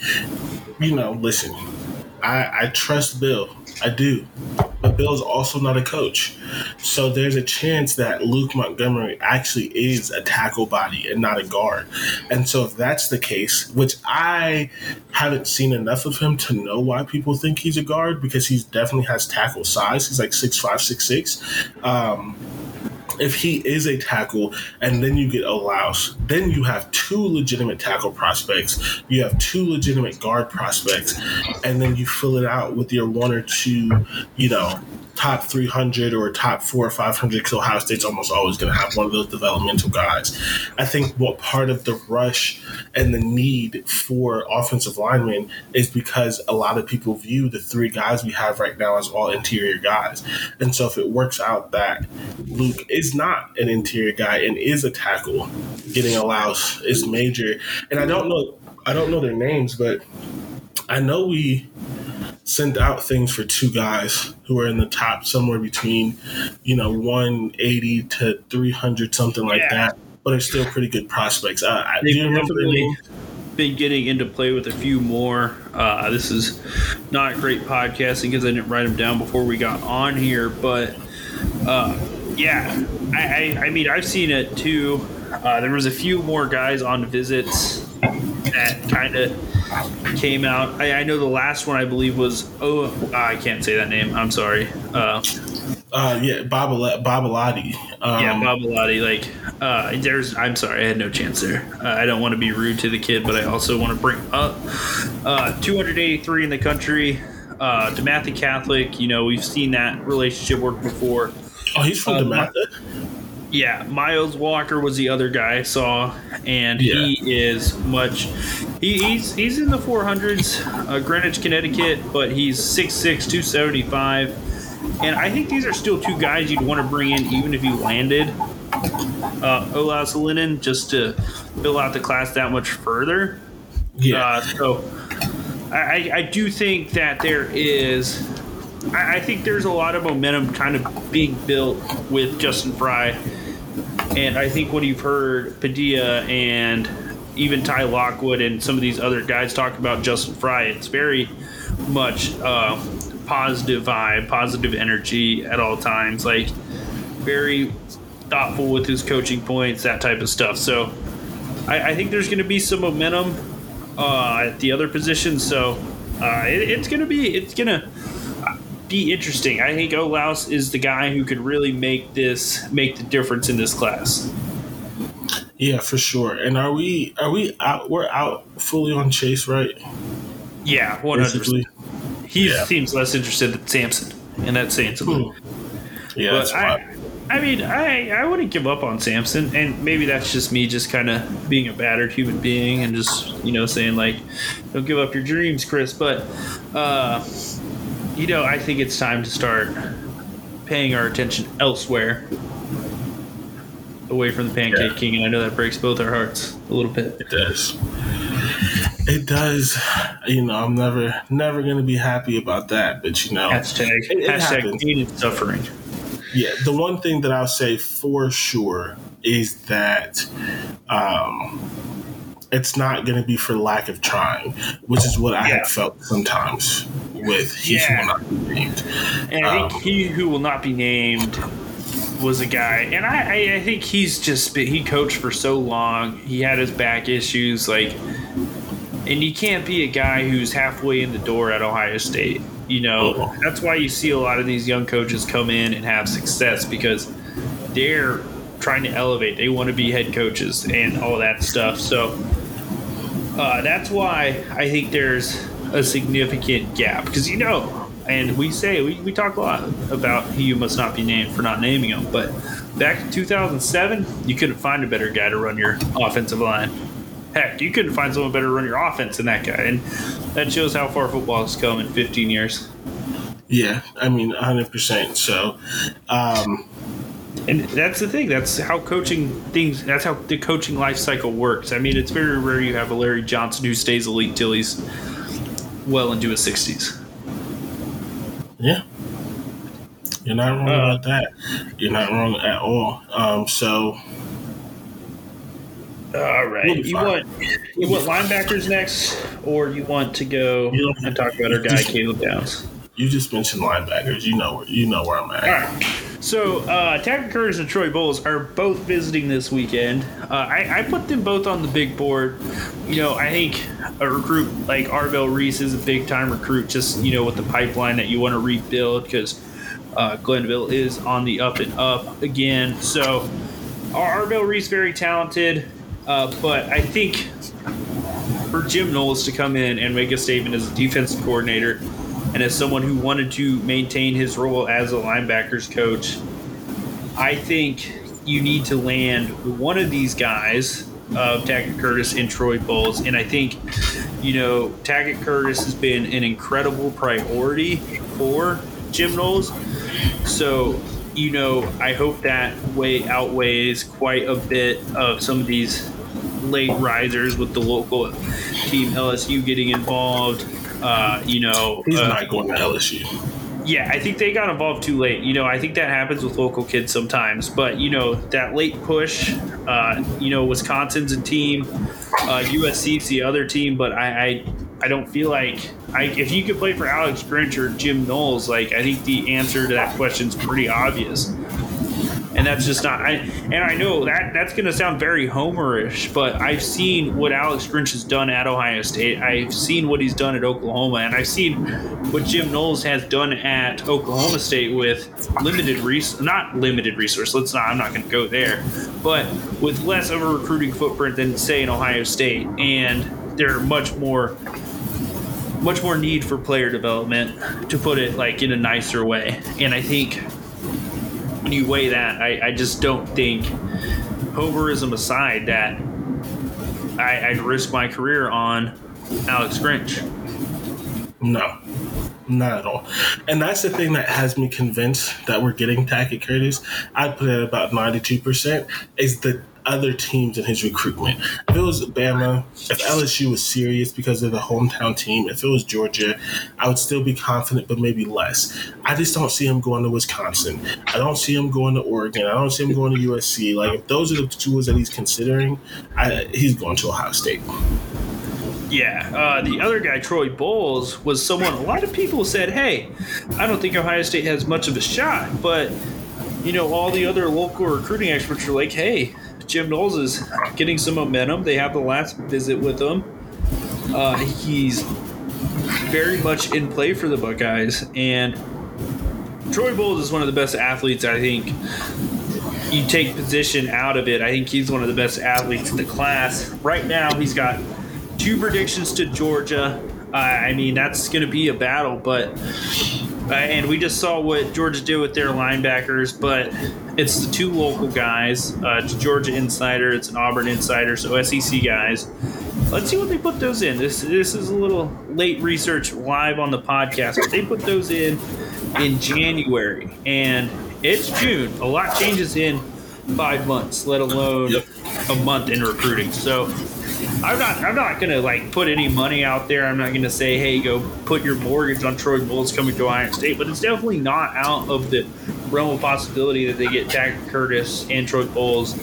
you know, listen, I, I trust Bill. I do. But Bill's also not a coach. So there's a chance that Luke Montgomery actually is a tackle body and not a guard. And so if that's the case, which I haven't seen enough of him to know why people think he's a guard, because he definitely has tackle size. He's like six five, six six. Um, if he is a tackle and then you get Olaus, then you have two legitimate tackle prospects. You have two legitimate guard prospects. And then you fill it out with your one or two, you know, top three hundred or top four or five hundred, because Ohio State's almost always going to have one of those developmental guys. I think what part of the rush and the need for offensive linemen is because a lot of people view the three guys we have right now as all interior guys. And so if it works out that Luke is not an interior guy and is a tackle, getting Olaus is major. And I don't know, I don't know their names, but I know we sent out things for two guys who are in the top somewhere between, you know, one eighty to three hundred, something like yeah. that, but are still pretty good prospects. Uh, I do remember been getting into play with a few more. Uh, this is not great podcasting because I didn't write them down before we got on here, but uh, yeah, I, I, I mean, I've seen it too. Uh, there was a few more guys on visits that kind of came out. I, I know the last one I believe was oh I can't say that name. I'm sorry. Uh, uh yeah, Bob Bobalati. Um, yeah, Bobalati. Like uh, there's. I'm sorry, I had no chance there. Uh, I don't want to be rude to the kid, but I also want to bring up uh, two hundred eighty-three in the country. Uh, Dematha Catholic. You know, we've seen that relationship work before. Oh, he's from um, Dematha. Yeah, Miles Walker was the other guy I saw, and yeah. he is much he, – he's he's in the four hundreds, uh, Greenwich, Connecticut, but he's six six, two seventy-five. And I think these are still two guys you'd want to bring in even if you landed uh, Olaus Alanen just to fill out the class that much further. Yeah. Uh, so I, I do think that there is – I think there's a lot of momentum kind of being built with Justin Fry. And I think what you've heard Padilla and even Ty Lockwood and some of these other guys talk about Justin Fry, it's very much uh, positive vibe, positive energy at all times, like very thoughtful with his coaching points, that type of stuff. So I, I think there's going to be some momentum uh, at the other positions. So uh, it, it's going to be – it's going to – be interesting. I think Olaus is the guy who could really make this make the difference in this class. Yeah, for sure. And are we are we out? We're out fully on Chase, right? Yeah, one hundred percent. He yeah. seems less interested than Sampson, and that's saying something. Yeah, but that's I, I mean, I I wouldn't give up on Sampson, and maybe that's just me, just kind of being a battered human being, and just you know saying like, don't give up your dreams, Chris. But. uh You know, I think it's time to start paying our attention elsewhere, away from the Pancake yeah. King, and I know that breaks both our hearts a little bit. It does. It does. You know, I'm never, never going to be happy about that, but you know, hashtag it, it hashtag pain and suffering. Yeah, the one thing that I'll say for sure is that um, it's not going to be for lack of trying, which is what I yeah. have felt sometimes with He yeah. Who Will Not Be Named. And I think um, He Who Will Not Be Named was a guy, and I, I, I think he's just been, he coached for so long. He had his back issues, like, and you can't be a guy who's halfway in the door at Ohio State. You know, that's why you see a lot of these young coaches come in and have success, because they're trying to elevate. They want to be head coaches and all that stuff. So uh, that's why I think there's a significant gap, because, you know, and we say, we, we talk a lot about He Who Must Not Be Named for not naming him. But back in two thousand seven, you couldn't find a better guy to run your offensive line. Heck, you couldn't find someone better to run your offense than that guy. And that shows how far football has come in fifteen years. Yeah, I mean, one hundred percent. So, um, and that's the thing. That's how coaching things, that's how the coaching life cycle works. I mean, it's very rare you have a Larry Johnson who stays elite till he's well into his sixties. Yeah. You're not wrong uh, about that. You're not wrong at all. Um, so. All right. We'll you want you want linebackers next, or you want to go you and talk about our guy, just, Caleb Downs? You just mentioned linebackers. You know, you know where I'm at. All right. So, uh, Tackett Curtis and Troy Bowles are both visiting this weekend. Uh, I, I put them both on the big board. You know, I think a recruit like Arvell Reese is a big-time recruit, just, you know, with the pipeline that you want to rebuild, because uh, Glenville is on the up and up again. So, Arvell Reese, very talented, uh, but I think for Jim Knowles to come in and make a statement as a defensive coordinator, and as someone who wanted to maintain his role as a linebackers coach, I think you need to land one of these guys, uh, Tackett Curtis and Troy Bowles. And I think, you know, Tackett Curtis has been an incredible priority for Jim Knowles. So, you know, I hope that way outweighs quite a bit of some of these late risers with the local team L S U getting involved. Uh, you know, he's uh, not going to L S U. Yeah, I think they got involved too late. You know, I think that happens with local kids sometimes. But, you know, that late push, uh, you know, Wisconsin's a team, uh, U S C's the other team. But I, I, I don't feel like I, if you could play for Alex Grinch or Jim Knowles, like, I think the answer to that question is pretty obvious. And that's just not. I, and I know that that's going to sound very homerish, but I've seen what Alex Grinch has done at Ohio State. I've seen what he's done at Oklahoma, and I've seen what Jim Knowles has done at Oklahoma State with limited resource, not limited resource. Let's not. I'm not going to go there, but with less of a recruiting footprint than, say, in Ohio State, and they're much more. Much more need for player development, to put it like in a nicer way. And I think when you weigh that, I, I just don't think, homerism aside, that I, I'd risk my career on Alex Grinch. No, not at all. And that's the thing that has me convinced that we're getting Tackett Curtis. I put it at about ninety-two percent is the other teams in his recruitment. If it was Bama, if L S U was serious because they're the hometown team, if it was Georgia, I would still be confident, but maybe less. I just don't see him going to Wisconsin. I don't see him going to Oregon. I don't see him going to U S C. Like, if those are the schools that he's considering, I, he's going to Ohio State. Yeah, uh, the other guy, Troy Bowles, was someone a lot of people said, hey, I don't think Ohio State has much of a shot, but, you know, all the other local recruiting experts are like, hey, Jim Knowles is getting some momentum. They have the last visit with him. Uh, he's very much in play for the Buckeyes. And Troy Bowles is one of the best athletes, I think. You take position out of it, I think he's one of the best athletes in the class. Right now, he's got two predictions to Georgia. Uh, I mean, that's going to be a battle, but... Uh, and we just saw what Georgia did with their linebackers, but it's the two local guys. Uh, it's a Georgia insider, it's an Auburn insider, so S E C guys. Let's see what they put those in. This this is a little late research live on the podcast, but they put those in in January, and it's June. A lot changes in five months, let alone yep. a month in recruiting. So I'm not I'm not going to, like, put any money out there. I'm not going to say, hey, go put your mortgage on Troy Bowles coming to Ohio State. But it's definitely not out of the realm of possibility that they get Tackett Curtis and Troy Bowles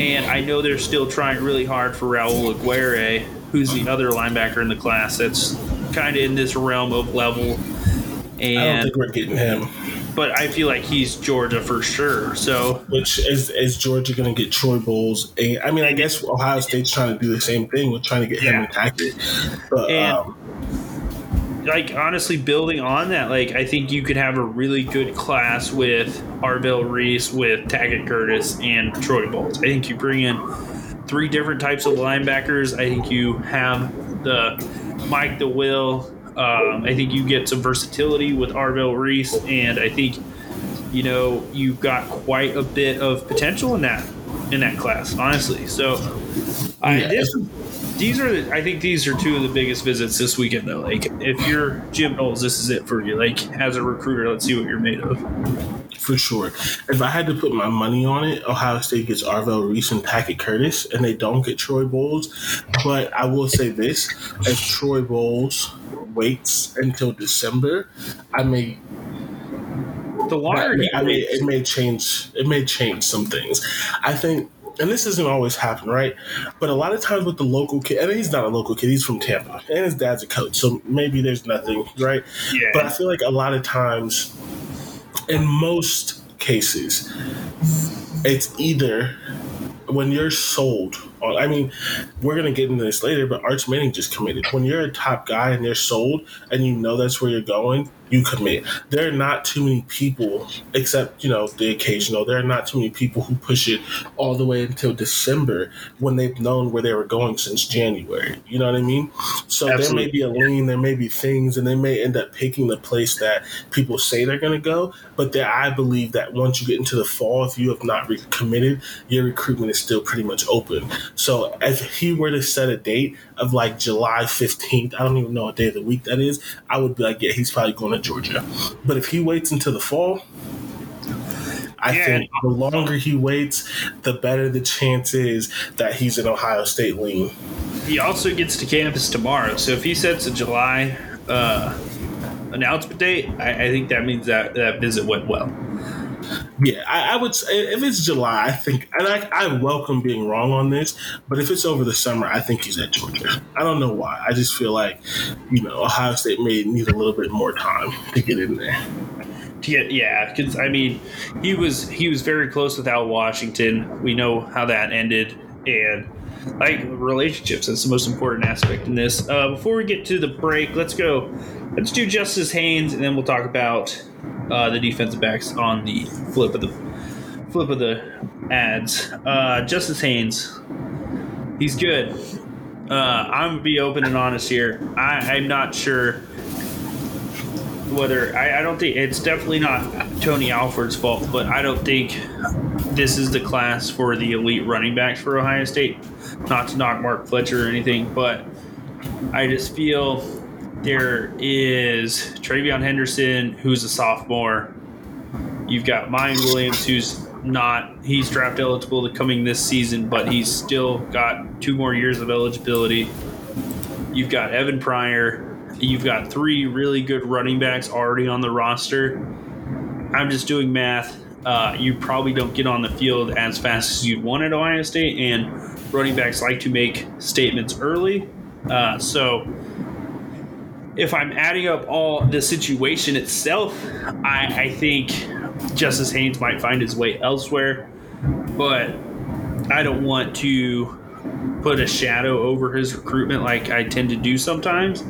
And I know they're still trying really hard for Raul Aguirre, who's the other linebacker in the class that's kind of in this realm of level. And I don't think we're getting him. But I feel like he's Georgia for sure. So, which is is Georgia going to get Troy Bowles? And, I mean, I guess Ohio State's trying to do the same thing with trying to get yeah. him Tackett. But, and um, like honestly, building on that, like I think you could have a really good class with Arvell Reese, with Tackett Curtis, and Troy Bowles. I think you bring in three different types of linebackers. I think you have the Mike the Will. Um, I think you get some versatility with Arvell Reese, and I think, you know, you've got quite a bit of potential in that in that class, honestly. So, I yeah. this, these are the, I think these are two of the biggest visits this weekend, though. Like, if you're Jim Knowles, this is it for you. Like, as a recruiter, let's see what you're made of. For sure. If I had to put my money on it, Ohio State gets Arvell Reese and Tackett Curtis, and they don't get Troy Bowles. But I will say this: if Troy Bowles waits until December, I may the water. I may, I may, it may change. It may change some things. I think, and this doesn't always happen, right? But a lot of times with the local kid, and he's not a local kid. He's from Tampa, and his dad's a coach, so maybe there's nothing, right? Yeah. But I feel like a lot of times, in most cases, it's either when you're sold on, I mean, we're going to get into this later, but Arch Manning just committed. When you're a top guy and they're sold and you know that's where you're going, you commit. There are not too many people, except, you know, the occasional, there are not too many people who push it all the way until December when they've known where they were going since January. You know what I mean? So Absolutely. There may be a lean, there may be things, and they may end up picking the place that people say they're going to go. But there, I believe that once you get into the fall, if you have not re- committed, your recruitment is still pretty much open. So if he were to set a date of like July fifteenth, I don't even know what day of the week that is, I would be like, yeah, he's probably going to Georgia. But if he waits until the fall, I yeah. think the longer he waits, the better the chance is that he's an Ohio State lean. He also gets to campus tomorrow. So if he sets a July uh, announcement date, I, I think that means that that visit went well. Yeah, I, I would say if it's July, I think, and I, I welcome being wrong on this, but if it's over the summer, I think he's at Georgia. I don't know why. I just feel like, you know, Ohio State may need a little bit more time to get in there. Yeah, yeah, because, I mean, he was he was very close with Al Washington. We know how that ended, and, like, relationships, that's the most important aspect in this. Uh, before we get to the break, let's go. Let's do Justice Haynes, and then we'll talk about Uh, the defensive backs on the flip of the flip of the ads. Uh, Justice Haynes, he's good. Uh, I'm gonna be open and honest here. I, I'm not sure whether I, I don't think it's definitely not Tony Alford's fault, but I don't think this is the class for the elite running backs for Ohio State. Not to knock Mark Fletcher or anything, but I just feel. There is Travion Henderson, who's a sophomore. You've got Mayan Williams, who's not – he's draft eligible to coming this season, but he's still got two more years of eligibility. You've got Evan Pryor. You've got three really good running backs already on the roster. I'm just doing math. Uh, you probably don't get on the field as fast as you'd want at Ohio State, and running backs like to make statements early. Uh, so – If I'm adding up all the situation itself, I, I think Justice Haynes might find his way elsewhere, but I don't want to put a shadow over his recruitment like I tend to do sometimes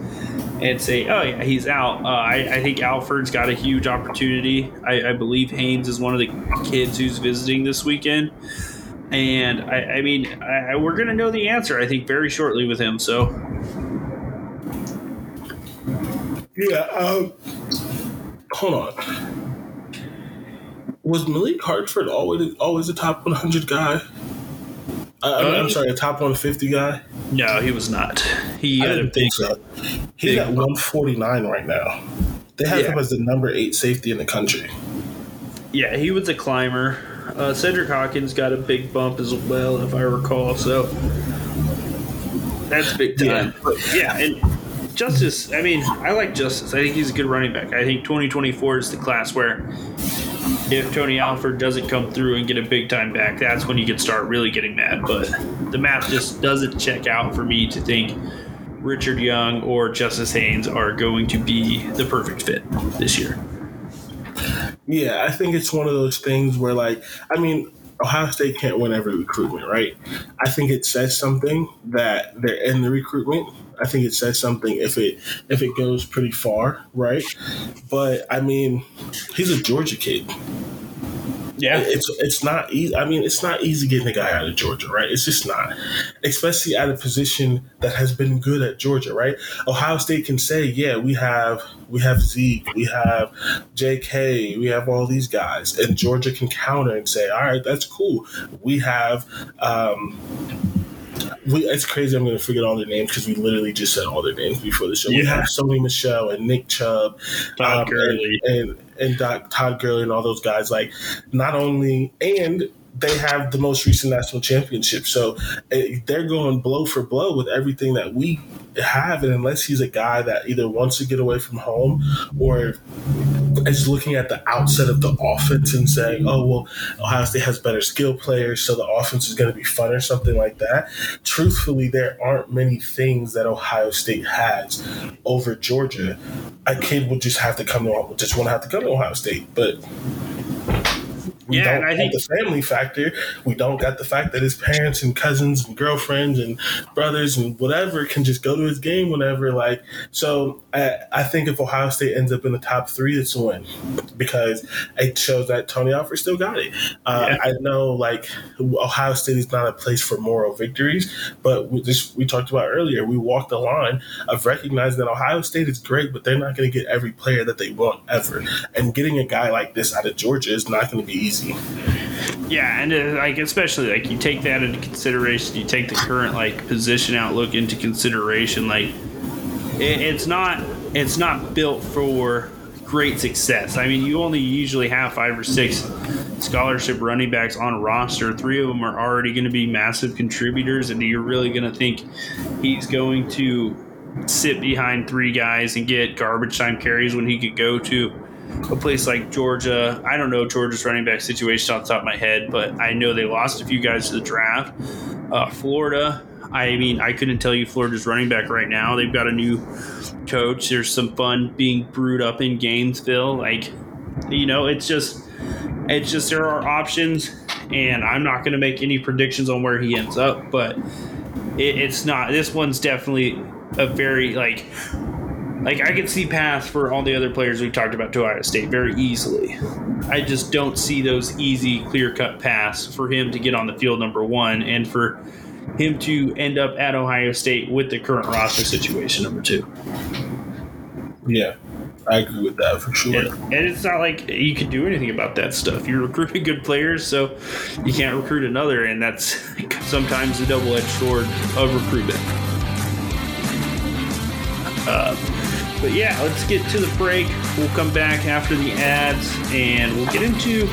and say, oh, yeah, he's out. Uh, I, I think Alford's got a huge opportunity. I, I believe Haynes is one of the kids who's visiting this weekend. And, I, I mean, I, we're going to know the answer, I think, very shortly with him, so... Yeah, um, hold on. Was Malik Hartford always always a top one hundred guy? Uh, um, I'm sorry, a top one fifty guy? No, he was not. He I had didn't a big, think so. He's big, at one forty-nine right now. They have yeah. him as the number eight safety in the country. Yeah, he was a climber. Uh, Cedric Hawkins got a big bump as well, if I recall. So that's big time. Yeah, yeah and... Justice, I mean, I like Justice. I think he's a good running back. I think twenty twenty-four is the class where if Tony Alford doesn't come through and get a big time back, that's when you can start really getting mad. But the math just doesn't check out for me to think Richard Young or Justice Haynes are going to be the perfect fit this year. Yeah, I think it's one of those things where, like, I mean, Ohio State can't win every recruitment, right? I think it says something that they're in the recruitment. I think it says something if it if it goes pretty far, right? But, I mean, he's a Georgia kid. Yeah, it's it's not easy. I mean, it's not easy getting a guy out of Georgia, right? It's just not, especially at a position that has been good at Georgia, right? Ohio State can say, yeah, we have we have Zeke, we have J K, we have all these guys, and Georgia can counter and say, all right, that's cool. We have. Um, We, it's crazy I'm going to forget all their names because we literally just said all their names before the show. Yeah. We have Sony Michelle and Nick Chubb, Todd um, Gurley. And, and, and Doc, Todd Gurley and all those guys. Like, not only – and they have the most recent national championship. So it, they're going blow for blow with everything that we have. And unless he's a guy that either wants to get away from home or – is looking at the outset of the offense and saying, oh, well, Ohio State has better skill players, so the offense is going to be fun or something like that. Truthfully, there aren't many things that Ohio State has over Georgia. A kid would just have to come to just want to have to come to Ohio State. But we yeah, don't and I think the family factor. We don't got the fact that his parents and cousins and girlfriends and brothers and whatever can just go to his game whenever. Like, so I, I think if Ohio State ends up in the top three, it's a win because it shows that Tony Alford still got it. Uh, yeah. I know, like, Ohio State is not a place for moral victories, but we, just, we talked about earlier, we walked the line of recognizing that Ohio State is great, but they're not going to get every player that they want ever. And getting a guy like this out of Georgia is not going to be easy. Yeah, and uh, like especially like you take that into consideration, you take the current like position outlook into consideration. Like it, it's not it's not built for great success. I mean, you only usually have five or six scholarship running backs on a roster. Three of them are already going to be massive contributors, and you're really going to think he's going to sit behind three guys and get garbage time carries when he could go to a place like Georgia. I don't know Georgia's running back situation off the top of my head, but I know they lost a few guys to the draft. Uh, Florida, I mean, I couldn't tell you Florida's running back right now. They've got a new coach. There's some fun being brewed up in Gainesville. Like, you know, it's just, it's just there are options, and I'm not going to make any predictions on where he ends up, but it, it's not. This one's definitely a very, like, Like, I could see paths for all the other players we've talked about to Ohio State very easily. I just don't see those easy, clear-cut paths for him to get on the field, number one, and for him to end up at Ohio State with the current roster situation, number two. Yeah, I agree with that for sure. And, and it's not like you can do anything about that stuff. You're recruiting good players, so you can't recruit another, and that's sometimes the double-edged sword of recruitment. Uh, But yeah, let's get to the break. We'll come back after the ads, and we'll get into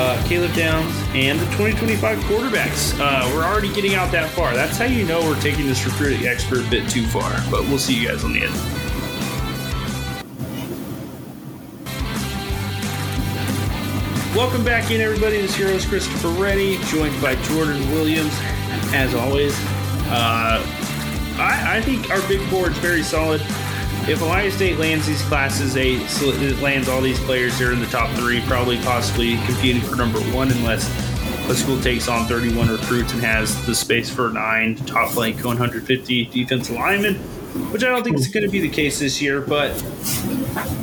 uh, Caleb Downs and the twenty twenty-five quarterbacks. Uh, we're already getting out that far. That's how you know we're taking this recruiting expert a bit too far. But we'll see you guys on the end. Welcome back in, everybody. This here is Christopher Rennie, joined by Jordan Williams, as always. Uh, I, I think our big board is very solid. If Ohio State lands these classes, eight, lands all these players, they're in the top three, probably possibly competing for number one, unless a school takes on thirty-one recruits and has the space for nine top like one hundred fifty defensive linemen, which I don't think is going to be the case this year. But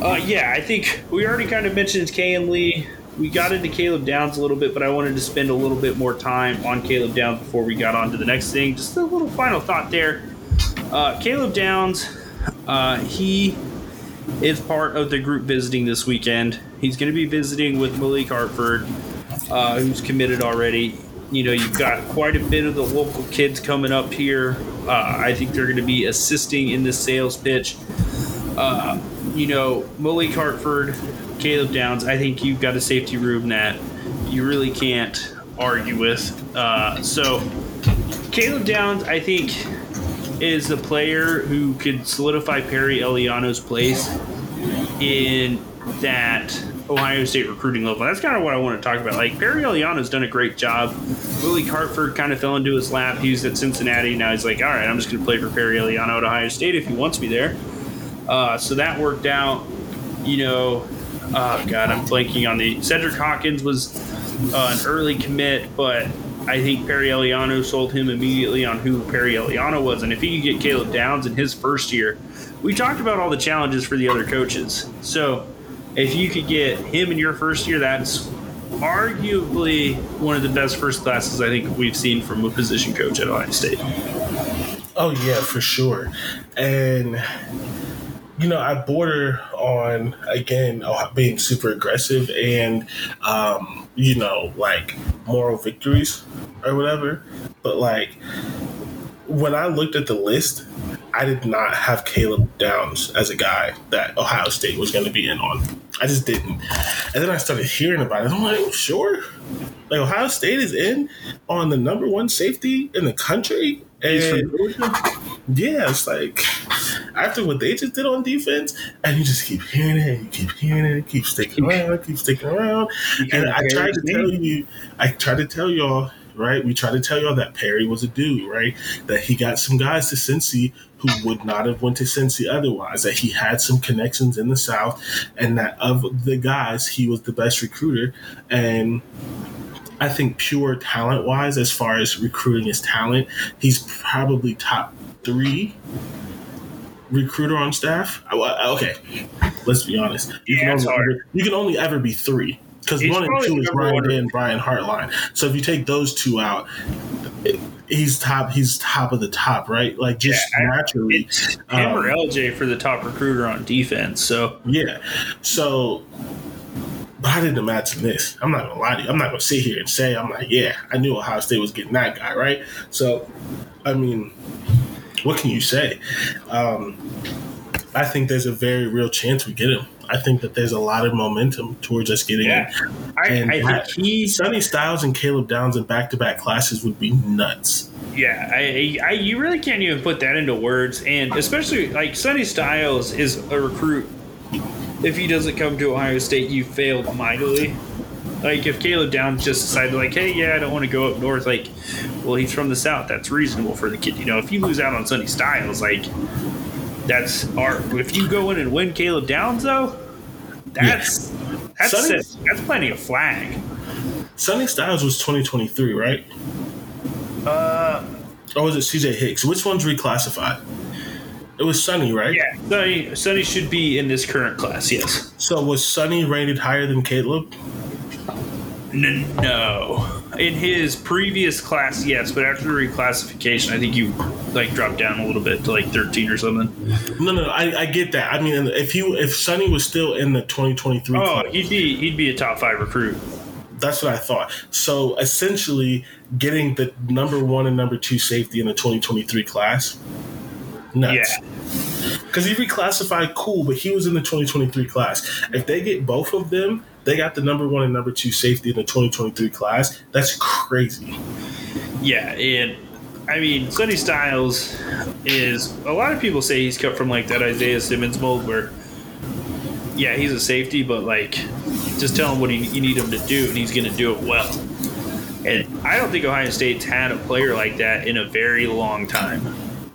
uh, yeah, I think we already kind of mentioned Kayan Lee. We got into Caleb Downs a little bit, but I wanted to spend a little bit more time on Caleb Downs before we got on to the next thing. Just a little final thought there. Uh, Caleb Downs. Uh, he is part of the group visiting this weekend. He's going to be visiting with Malik Hartford, uh, who's committed already. You know, you've got quite a bit of the local kids coming up here. Uh, I think they're going to be assisting in this sales pitch. Uh, you know, Malik Hartford, Caleb Downs, I think you've got a safety room that you really can't argue with. Uh, so, Caleb Downs, I think, is the player who could solidify Perry Eliano's place in that Ohio State recruiting level. That's kind of what I want to talk about. Like, Perry Eliano's done a great job. Malik Hartford kind of fell into his lap. He was at Cincinnati. Now he's like, all right, I'm just going to play for Perry Eliano at Ohio State if he wants me there. Uh, so that worked out. You know, oh, God, I'm blanking on the – Cedric Hawkins was uh, an early commit, but – I think Perry Eliano sold him immediately on who Perry Eliano was. And if he could get Caleb Downs in his first year, we talked about all the challenges for the other coaches. So if you could get him in your first year, that's arguably one of the best first classes I think we've seen from a position coach at Ohio State. Oh, yeah, for sure. And, you know, I border on, again, being super aggressive and, um, you know, like moral victories or whatever. But, like, when I looked at the list, I did not have Caleb Downs as a guy that Ohio State was going to be in on. I just didn't. And then I started hearing about it. I'm like, sure. Like, Ohio State is in on the number one safety in the country. And yeah, it's like after what they just did on defense, and you just keep hearing it, and you keep hearing it, and keep sticking around, keep sticking around. And I tried to tell you, I tried to tell y'all, right? We tried to tell y'all that Perry was a dude, right? That he got some guys to Cincy who would not have went to Cincy otherwise. That he had some connections in the South, and that of the guys, he was the best recruiter. And I think pure talent-wise, as far as recruiting his talent, he's probably top three recruiter on staff. Okay, let's be honest. You, yeah, can, only ever, you can only ever be three because one and two is Ryan Day and Brian Hartline. So if you take those two out, it, he's top. He's top of the top, right? Like just yeah, naturally. Um, him or L J for the top recruiter on defense. So yeah, so. But I didn't imagine this. I'm not going to lie to you. I'm not going to sit here and say, I'm like, yeah, I knew Ohio State was getting that guy, right? So, I mean, what can you say? Um, I think there's a very real chance we get him. I think that there's a lot of momentum towards us getting yeah. him. I, and I that, think he, Sonny Styles and Caleb Downs in back-to-back classes would be nuts. Yeah, I, I, you really can't even put that into words. And especially, like, Sonny Styles is a recruit. If he doesn't come to Ohio State, you failed mightily. Like, if Caleb Downs just decided, like, hey, yeah, I don't want to go up north, like, well, he's from the South. That's reasonable for the kid. You know, if you lose out on Sonny Styles, like, that's art. If you go in and win Caleb Downs, though, that's yeah. that's Sonny, that's plenty of flag. Sonny Styles was twenty twenty-three, right? Uh, Or was it C J Hicks? Which one's reclassified? It was Sonny, right? Yeah, Sonny, Sonny should be in this current class, yes. So was Sonny rated higher than Caleb? N- no. In his previous class, yes, but after reclassification, I think you like dropped down a little bit to like thirteen or something. No, no, I, I get that. I mean, if he, if Sonny was still in the twenty twenty-three oh, class. Oh, he'd be, he'd be a top five recruit. That's what I thought. So essentially getting the number one and number two safety in the twenty twenty-three class – nuts. Yeah, because he reclassified, cool, but he was in the twenty twenty-three class. If they get both of them, they got the number one and number two safety in the twenty twenty-three class. That's crazy. Yeah, and I mean, Sonny Styles is, a lot of people say he's cut from like that Isaiah Simmons mold where, yeah, he's a safety, but like, just tell him what you need him to do and he's going to do it well. And I don't think Ohio State's had a player like that in a very long time.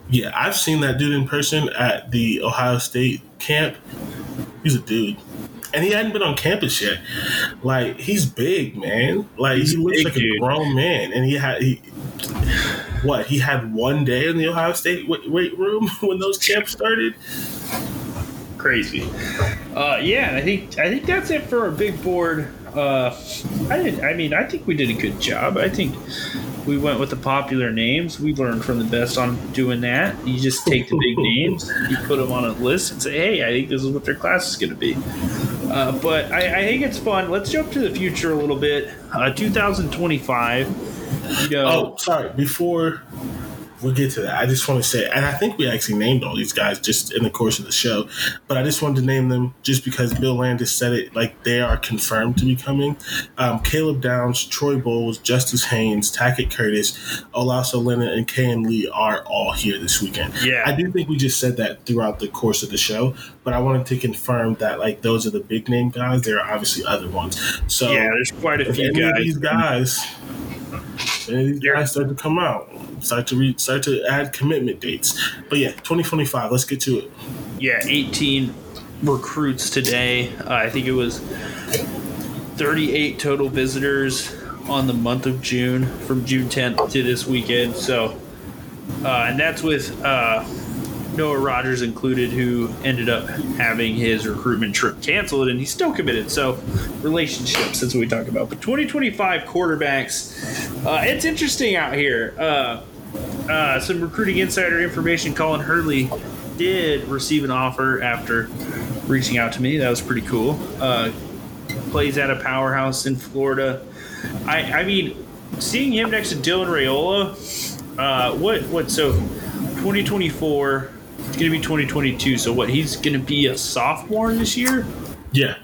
Yeah, I've seen that dude in person at the Ohio State camp. He's a dude. And he hadn't been on campus yet. Like, he's big, man. Like, he's he looks like dude. a grown man. And he had, he, what, he had one day in the Ohio State weight room when those camps started? Crazy. Uh, yeah, I think I think that's it for our big board. Uh, I did, I mean, I think we did a good job. I think... We went with the popular names. We learned from the best on doing that. You just take the big names, you put them on a list, and say, hey, I think this is what their class is going to be. Uh, but I, I think it's fun. Let's jump to the future a little bit. Uh, twenty twenty-five. You know, oh, sorry. Before We'll get to that. I just want to say, and I think we actually named all these guys just in the course of the show, but I just wanted to name them just because Bill Landis said it, like they are confirmed to be coming. Um, Caleb Downs, Troy Bowles, Justice Haynes, Tackett Curtis, Olaus Alanen, and K M Lee are all here this weekend. Yeah. I do think we just said that throughout the course of the show, but I wanted to confirm that like those are the big name guys. There are obviously other ones. So yeah, there's quite a few guys. Of these guys And these guys start to come out, start to read, start to add commitment dates. But yeah, twenty twenty-five. Let's get to it. Yeah, eighteen recruits today. Uh, I think it was thirty-eight total visitors on the month of June, from June tenth to this weekend. So, uh, and that's with uh, Noah Rogers included, who ended up having his recruitment trip canceled, and he's still committed. So, relationships, that's what we talked about. But twenty twenty-five quarterbacks, uh, it's interesting out here. Uh, uh, some recruiting insider information. Colin Hurley did receive an offer after reaching out to me. That was pretty cool. Uh, plays at a powerhouse in Florida. I, I mean, seeing him next to Dylan Raiola, uh, what, what, so twenty twenty-four. It's going to be twenty twenty-two, so what, he's going to be a sophomore this year? Yeah.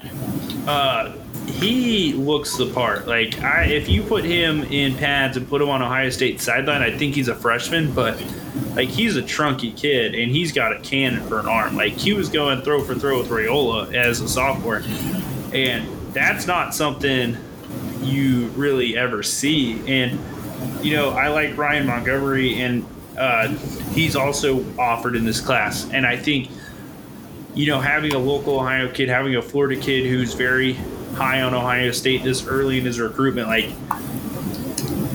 Uh, he looks the part. Like, I, if you put him in pads and put him on Ohio State sideline, I think he's a freshman, but, like, he's a trunky kid, and he's got a cannon for an arm. Like, he was going throw for throw with Raiola as a sophomore, and that's not something you really ever see. And, you know, I like Ryan Montgomery, and Uh, he's also offered in this class. And I think, you know, having a local Ohio kid, having a Florida kid who's very high on Ohio State this early in his recruitment, like,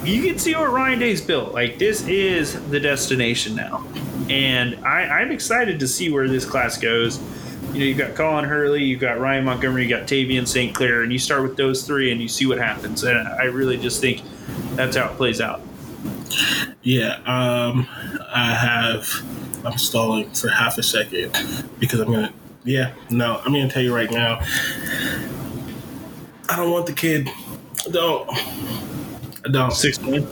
you can see what Ryan Day's built. Like, this is the destination now. And I, I'm excited to see where this class goes. You know, you've got Colin Hurley, you've got Ryan Montgomery, you've got Tavian Saint Clair, and you start with those three and you see what happens. And I really just think that's how it plays out. Yeah, um, I have. I'm stalling for half a second because I'm gonna. Yeah, no, I'm gonna tell you right now. I don't want the kid. I don't. I don't. Six foot.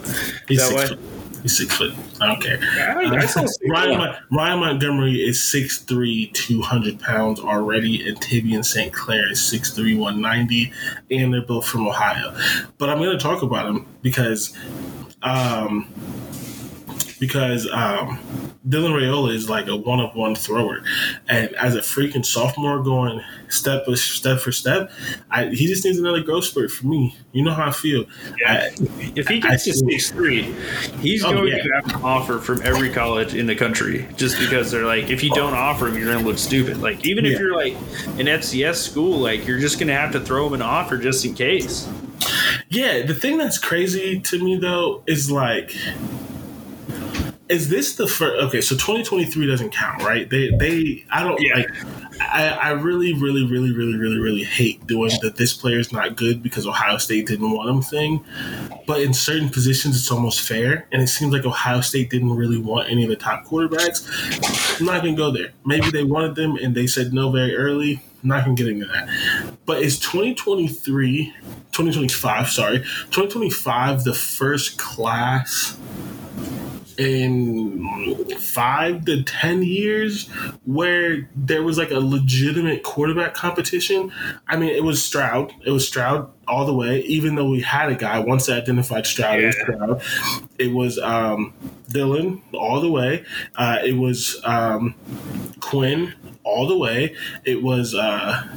He's that six way? Foot. He's six foot. I don't care. Yeah, I, I saw Ryan, Ryan Montgomery is six three, two hundred pounds already, and Tavian Saint Clair is six three, one ninety, and they're both from Ohio. But I'm gonna talk about them because. Um, because um, Dylan Raiola is like a one-of-one thrower. And as a freaking sophomore going step for step, for step I, he just needs another growth spurt for me. You know how I feel. Yeah. I, if he gets I, to six three, he's oh, going yeah. to have an offer from every college in the country just because they're like, if you don't offer him, you're going to look stupid. Like, even yeah. if you're like an F C S school, like, you're just going to have to throw him an offer just in case. Yeah, the thing that's crazy to me, though, is like, is this the first? Okay, so twenty twenty-three doesn't count, right? They, they, I don't yeah. like. I, I really, really, really, really, really, really hate doing the "this player's not good because Ohio State didn't want him" thing. But in certain positions, it's almost fair, and it seems like Ohio State didn't really want any of the top quarterbacks. I'm not gonna go there. Maybe they wanted them and they said no very early. I'm not gonna get into that. But is twenty twenty-three, twenty twenty-five, sorry, twenty twenty-five the first class in five to ten years where there was like a legitimate quarterback competition? I mean, it was Stroud. It was Stroud all the way, even though we had a guy once that identified Stroud yeah. as Stroud. It was um, Dylan all the way. Uh, it was um, Quinn all the way. It was uh,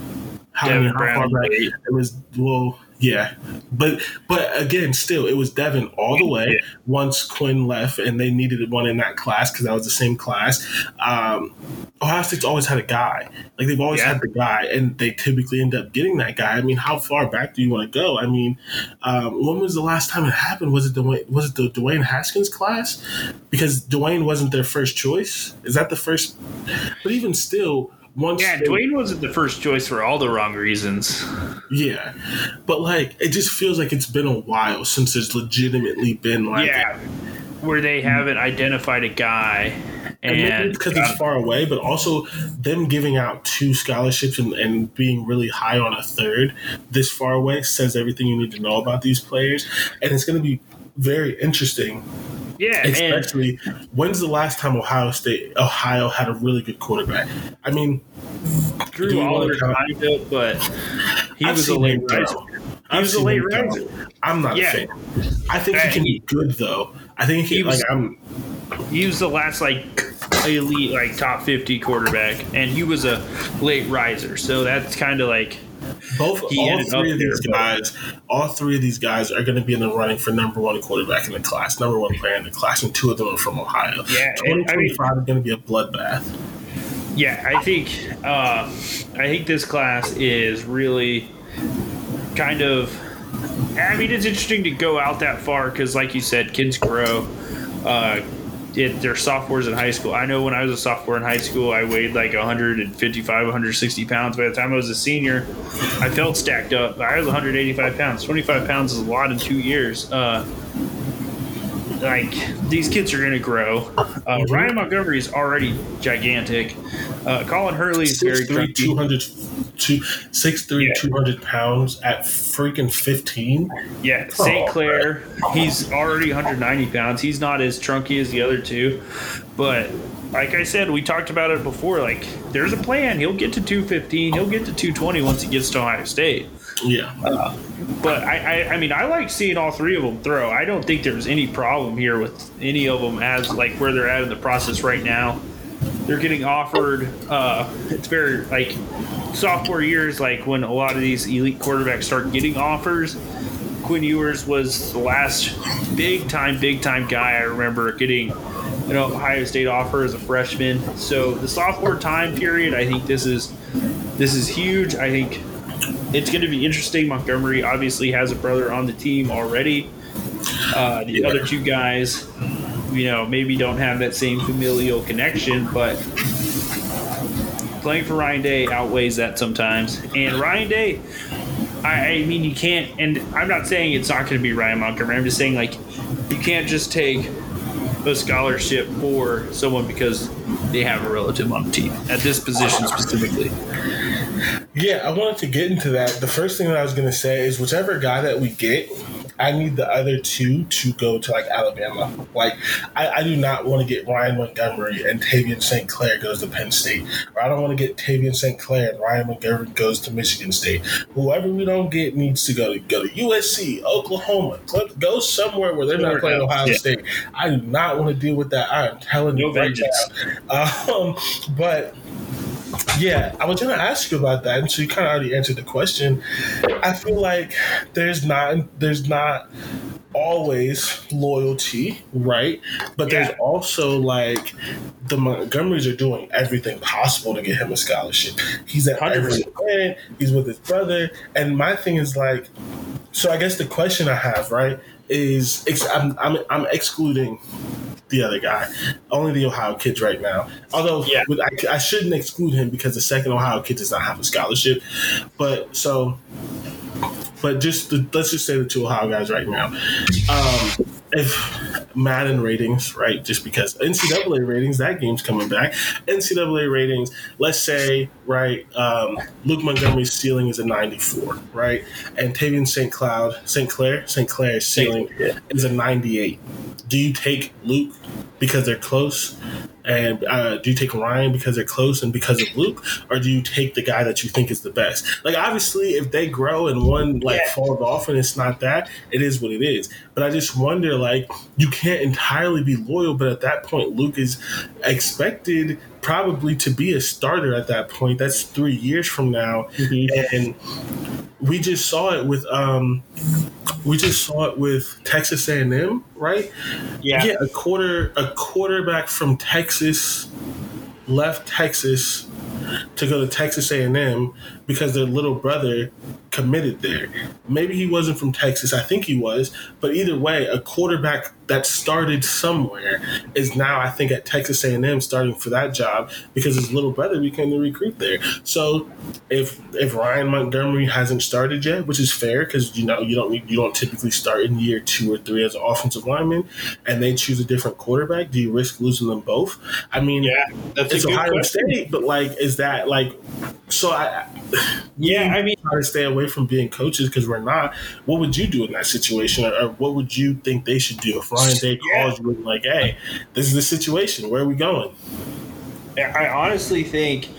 how, Devin how Brown, far back? It was, well, yeah, but but again, still, it was Devin all the way. Once Quinn left, and they needed one in that class because that was the same class. Um, Ohio State's always had a guy. Like, they've always yeah. had the guy, and they typically end up getting that guy. I mean, how far back do you want to go? I mean, um, when was the last time it happened? Was it the was it the Dwayne Haskins class? Because Dwayne wasn't their first choice. Is that the first? But even still. Once yeah, they, Dwayne wasn't the first choice for all the wrong reasons. Yeah, but, like, it just feels like it's been a while since there's legitimately been, like... Yeah, where they haven't identified a guy. And, and maybe because uh, it's far away, but also them giving out two scholarships and, and being really high on a third this far away says everything you need to know about these players. And it's going to be very interesting Yeah, especially man. When's the last time Ohio State, Ohio had a really good quarterback? I mean, Drew Oliver kind of, but he I've was a late riser. He was a late riser. I'm not yeah. a fan. I think and he can he, be good though. I think he, he was. Like, I'm, he was the last like elite like top fifty quarterback, and he was a late riser. So that's kind of like. Both all three of these guys, all three of these guys are going to be in the running for number one quarterback in the class, number one player in the class, and two of them are from Ohio. Yeah, twenty twenty-five is going to be a bloodbath. Yeah, I think uh, I think this class is really kind of. I mean, it's interesting to go out that far because, like you said, kids grow. Uh, It, they're sophomores in high school. I know when I was a sophomore in high school, I weighed like one fifty-five, one sixty pounds. By the time I was a senior, I felt stacked up. I was one eighty-five pounds. twenty-five pounds is a lot in two years. Uh, like, these kids are going to grow. Uh, Ryan Montgomery is already gigantic. Uh, Colin Hurley is very good. six three, two hundred, two, six three, yeah. two hundred pounds at freaking fifteen. Yeah, oh, Saint Clair, man. He's already one ninety pounds. He's not as trunky as the other two. But like I said, we talked about it before. Like, there's a plan. He'll get to two fifteen. He'll get to two twenty once he gets to Ohio State. Yeah. Uh, but, I, I, I mean, I like seeing all three of them throw. I don't think there's any problem here with any of them as, like, where they're at in the process right now. They're getting offered uh, – it's very, like, sophomore years, like, when a lot of these elite quarterbacks start getting offers. Quinn Ewers was the last big-time, big-time guy I remember getting an Ohio State offer as a freshman. So the sophomore time period, I think this is this is huge. I think it's going to be interesting. Montgomery obviously has a brother on the team already. Uh, the yeah. other two guys – you know, maybe don't have that same familial connection, but playing for Ryan Day outweighs that sometimes. And Ryan Day, I, I mean, you can't, and I'm not saying it's not going to be Ryan Montgomery. I'm just saying, like, you can't just take a scholarship for someone because they have a relative on the team at this position specifically. Yeah, I wanted to get into that. The first thing that I was going to say is whichever guy that we get, I need the other two to go to, like, Alabama. Like, I, I do not want to get Ryan Montgomery and Tavian Saint Clair goes to Penn State. Or I don't want to get Tavian Saint Clair and Ryan Montgomery goes to Michigan State. Whoever we don't get needs to go to go to U S C, Oklahoma. Go somewhere where they're not playing Ohio yeah. State. I do not want to deal with that. I am telling no you right now. Um, but... Yeah, I was going to ask you about that, and so you kind of already answered the question. I feel like there's not there's not always loyalty, right? But yeah. there's also, like, the Montgomerys are doing everything possible to get him a scholarship. He's at one hundred percent. Every plan, he's with his brother, and my thing is, like, so I guess the question I have, right, is I'm I'm, I'm excluding the other guy, only the Ohio kids right now. Although yeah. with, I, I shouldn't exclude him because the second Ohio kid does not have a scholarship. But so, but just the, let's just say the two Ohio guys right now. Um, if Madden ratings, right? Just because N C double A ratings, that game's coming back. N C double A ratings. Let's say, right? Um, Luke Montgomery's ceiling is a ninety-four, right? And Tavian Saint Cloud, Saint Clair, Saint Clair's ceiling yeah. is a ninety-eight. Do you take Luke because they're close? And uh, do you take Ryan because they're close and because of Luke? Or do you take the guy that you think is the best? Like, obviously, if they grow and one, like, yeah. falls off and it's not that, it is what it is. But I just wonder, like, you can't entirely be loyal, but at that point, Luke is expected probably to be a starter at that point. That's three years from now. Mm-hmm. And we just saw it with um, we just saw it with Texas A and M, right? Yeah. yeah, a quarter a quarterback from Texas left Texas to go to Texas A and M because their little brother committed there. Maybe he wasn't from Texas. I think he was, but either way, a quarterback that started somewhere is now, I think, at Texas A and M starting for that job because his little brother became the recruit there. So if if Ryan Montgomery hasn't started yet, which is fair because you know you don't you don't typically start in year two or three as an offensive lineman, and they choose a different quarterback, do you risk losing them both? I mean, yeah, that's it's a Ohio State, but like, is that like so? I Yeah, I mean, try to stay away from being coaches because we're not. What would you do in that situation, or, or what would you think they should do if Ryan Day calls you and like, "Hey, this is the situation. Where are we going?" I honestly think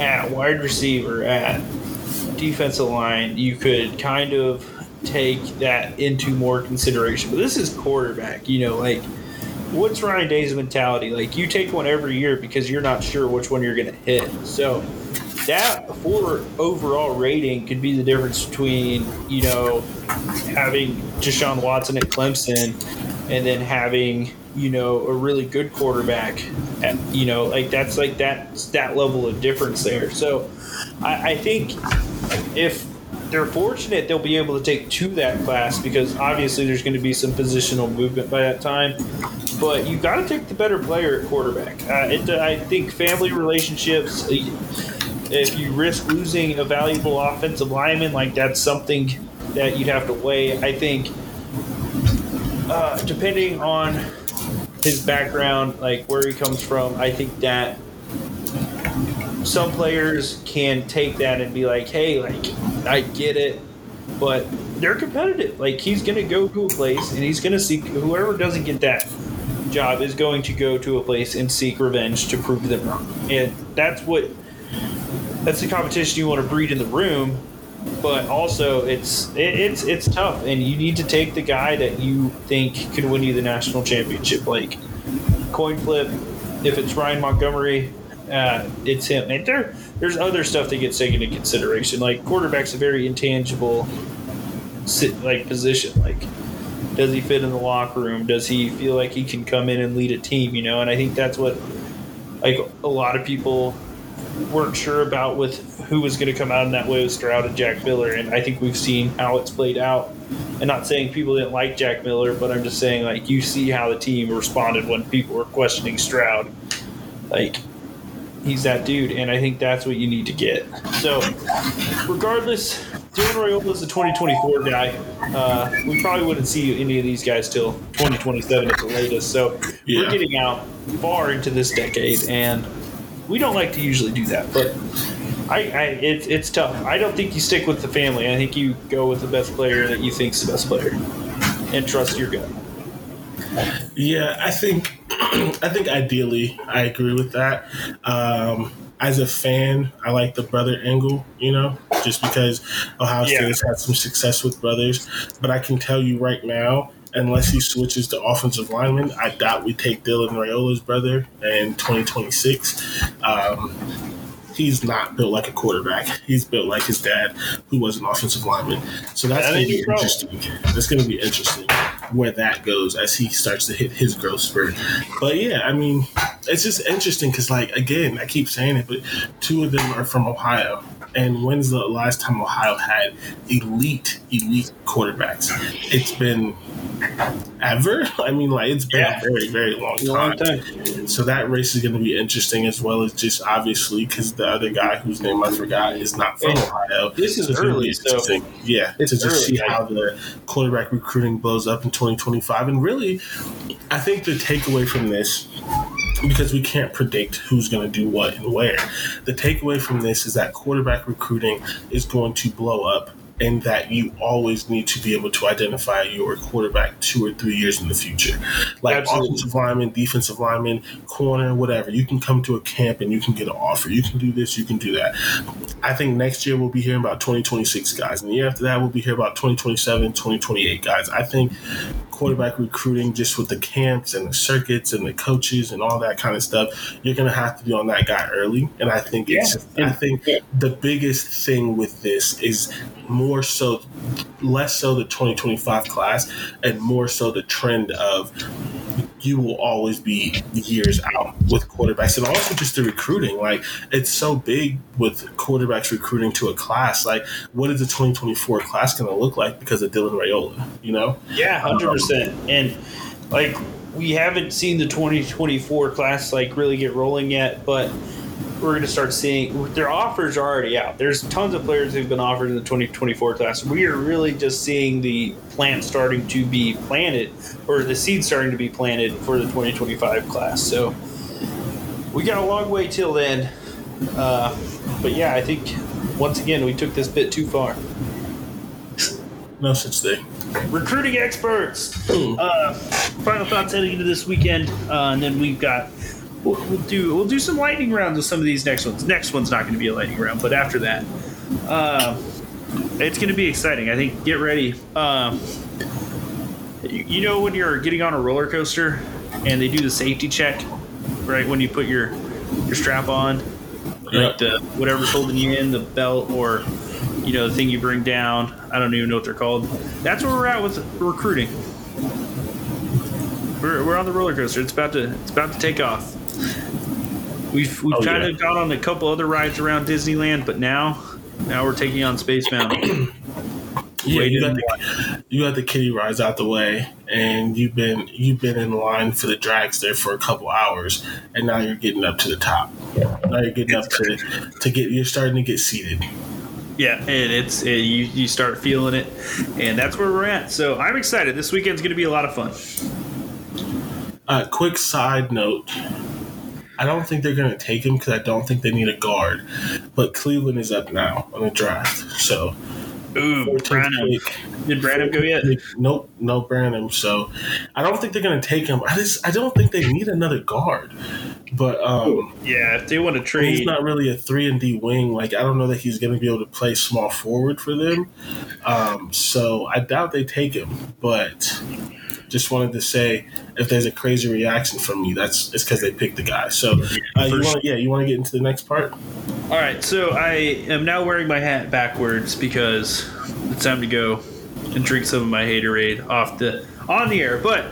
at wide receiver, at defensive line, you could kind of take that into more consideration. But this is quarterback, you know, like. What's Ryan Day's mentality? Like, you take one every year because you're not sure which one you're going to hit. So that for overall rating could be the difference between, you know, having Deshaun Watson at Clemson and then having, you know, a really good quarterback. At, you know, like that's like that's that level of difference there. So I, I think if they're fortunate, they'll be able to take two that class because obviously there's going to be some positional movement by that time. But you got to take the better player at quarterback. Uh, it, I think family relationships, if you risk losing a valuable offensive lineman, like that's something that you'd have to weigh. I think uh, depending on his background, like where he comes from, I think that some players can take that and be like, hey, like I get it, but they're competitive. Like he's going to go to a place and he's going to seek whoever doesn't get that job is going to go to a place and seek revenge to prove them wrong, and that's what that's the competition you want to breed in the room. But also, it's it, it's it's tough, and you need to take the guy that you think could win you the national championship. Like coin flip, if it's Ryan Montgomery, uh, it's him. And there there's other stuff that gets taken into consideration. Like quarterback's a very intangible sit like position. Like. Does he fit in the locker room? Does he feel like he can come in and lead a team, you know? And I think that's what, like, a lot of people weren't sure about with who was going to come out in that way with Stroud and Jack Miller. And I think we've seen how it's played out. And not saying people didn't like Jack Miller, but I'm just saying, like, you see how the team responded when people were questioning Stroud. Like, he's that dude, and I think that's what you need to get. So, regardless, Dylan Raiola is a twenty twenty-four guy. Uh, we probably wouldn't see any of these guys till twenty twenty-seven at the latest. So yeah. We're getting out far into this decade, and we don't like to usually do that. But I, I it, it's tough. I don't think you stick with the family. I think you go with the best player that you think is the best player and trust your gut. Yeah, I think I think ideally I agree with that. Um, as a fan, I like the brother angle, you know, just because Ohio yeah. State has had some success with brothers. But I can tell you right now, unless he switches to offensive lineman, I doubt we take Dylan Raiola's brother in twenty twenty-six. Um, he's not built like a quarterback. He's built like his dad, who was an offensive lineman. So that's that going to be problem. interesting. That's going to be interesting. Where that goes as he starts to hit his growth spurt. But yeah, I mean, it's just interesting because, like, again, I keep saying it, but two of them are from Ohio. And when's the last time Ohio had elite, elite quarterbacks? It's been ever? I mean, like, it's been yeah. a very, very long time. long time. So that race is going to be interesting, as well as just obviously because the other guy whose name I forgot is not from and Ohio. This is so early, so yeah, it's to just early. see how the quarterback recruiting blows up in twenty twenty-five. And really, I think the takeaway from this, because we can't predict who's going to do what and where, the takeaway from this is that quarterback recruiting is going to blow up, and that you always need to be able to identify your quarterback two or three years in the future. Like Absolutely. offensive lineman, defensive lineman, corner, whatever. You can come to a camp and you can get an offer. You can do this, you can do that. I think next year we'll be hearing about twenty twenty-six guys. And the year after that we'll be hearing about twenty twenty-seven, twenty twenty-eight guys. I think quarterback recruiting, just with the camps and the circuits and the coaches and all that kind of stuff, you're going to have to be on that guy early. And I think yeah. it's, I think yeah. the biggest thing with this is more so, less so the twenty twenty-five class and more so the trend of you will always be years out with quarterbacks. And also just the recruiting. Like, it's so big with quarterbacks recruiting to a class. Like, what is the twenty twenty-four class going to look like because of Dylan Raiola, you know? Yeah, one hundred percent. Um, and, like, we haven't seen the twenty twenty-four class, like, really get rolling yet, but we're going to start seeing – their offers are already out. There's tons of players who've been offered in the twenty twenty-four class. We are really just seeing the plant starting to be planted, or the seed starting to be planted for the twenty twenty-five class. So we got a long way till then. Uh, but, yeah, I think once again, we took this bit too far. No such thing. Recruiting experts. uh, final thoughts heading into this weekend, uh, and then we've got we'll, we'll do we'll do some lightning rounds with some of these next ones. Next one's not going to be a lightning round, but after that, uh, it's going to be exciting. I think. Get ready. Uh, you, you know when you're getting on a roller coaster and they do the safety check, right? When you put your your strap on, yep. Like the whatever's holding you in, the belt or. You know, the thing you bring down. I don't even know what they're called. That's where we're at with recruiting. We're we're on the roller coaster. It's about to it's about to take off. We've we've oh, kind yeah. of gone on a couple other rides around Disneyland, but now now we're taking on Space Mountain. Yeah, you got, the, you got the kiddie rides out the way, and you've been you've been in line for the dragster for a couple hours, and now you're getting up to the top. Now you're getting it's up to to get you're starting to get seated. Yeah, and it's it, you, you start feeling it, and that's where we're at. So I'm excited. This weekend's going to be a lot of fun. Uh, quick side note. I don't think they're going to take him because I don't think they need a guard. But Cleveland is up now on the draft. So, Ooh, Branham. Pick. Did Branham go yet? Pick. Nope, no Branham. So I don't think they're going to take him. I just I don't think they need another guard. But um, yeah, if they want to trade, he's not really a three and D wing. Like I don't know that he's going to be able to play small forward for them. Um, so I doubt they take him. But just wanted to say, if there's a crazy reaction from me, that's it's because they picked the guy. So uh, you wanna, yeah, you want to get into the next part? All right. So I am now wearing my hat backwards because it's time to go and drink some of my haterade off the. On the air, but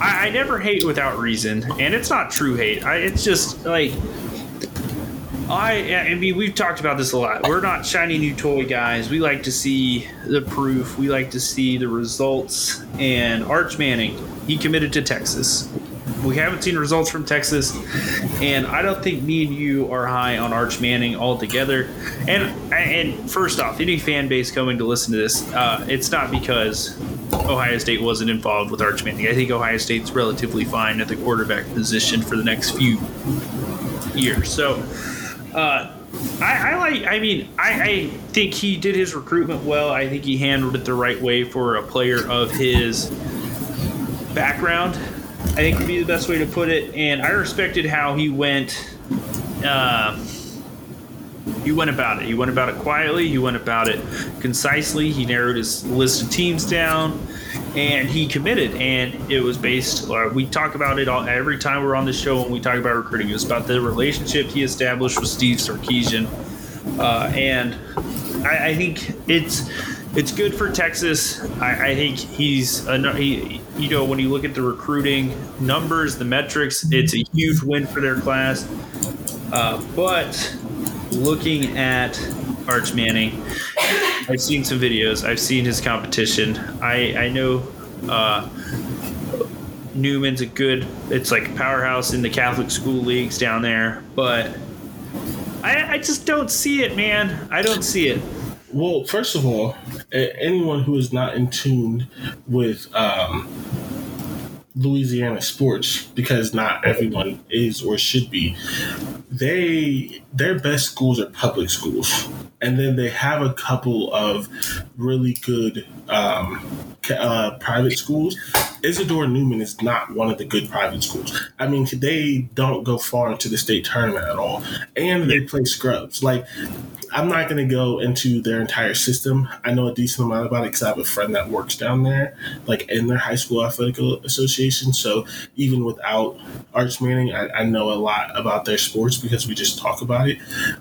I, I never hate without reason, and it's not true hate. I, it's just like I, I mean, we've talked about this a lot. We're not shiny new toy guys. We like to see the proof. We like to see the results. And Arch Manning, he committed to Texas. We haven't seen results from Texas, and I don't think me and you are high on Arch Manning altogether. And and first off, any fan base coming to listen to this, uh, it's not because Ohio State wasn't involved with Arch Manning. I think Ohio State's relatively fine at the quarterback position for the next few years. So uh, I, I like. I mean, I, I think he did his recruitment well. I think he handled it the right way for a player of his background. I think would be the best way to put it, and I respected how he went. Uh, he went about it. He went about it quietly. He went about it concisely. He narrowed his list of teams down, and he committed. And it was based. Uh, we talk about it all every time we're on the show when we talk about recruiting. It was about the relationship he established with Steve Sarkisian, uh, and I, I think it's. It's good for Texas. I, I think he's, a, he, you know, when you look at the recruiting numbers, the metrics, it's a huge win for their class. Uh, but looking at Arch Manning, I've seen some videos. I've seen his competition. I, I know uh, Newman's a good, it's like a powerhouse in the Catholic school leagues down there. But I, I just don't see it, man. I don't see it. Well, first of all, anyone who is not in tune with um, Louisiana sports, because not everyone is or should be, they their best schools are public schools. And then they have a couple of really good um, uh, private schools. Isidore Newman is not one of the good private schools. I mean, they don't go far into the state tournament at all. And they play scrubs. Like, I'm not going to go into their entire system. I know a decent amount about it because I have a friend that works down there, like in their high school athletic association. So even without Arch Manning, I, I know a lot about their sports because we just talk about it.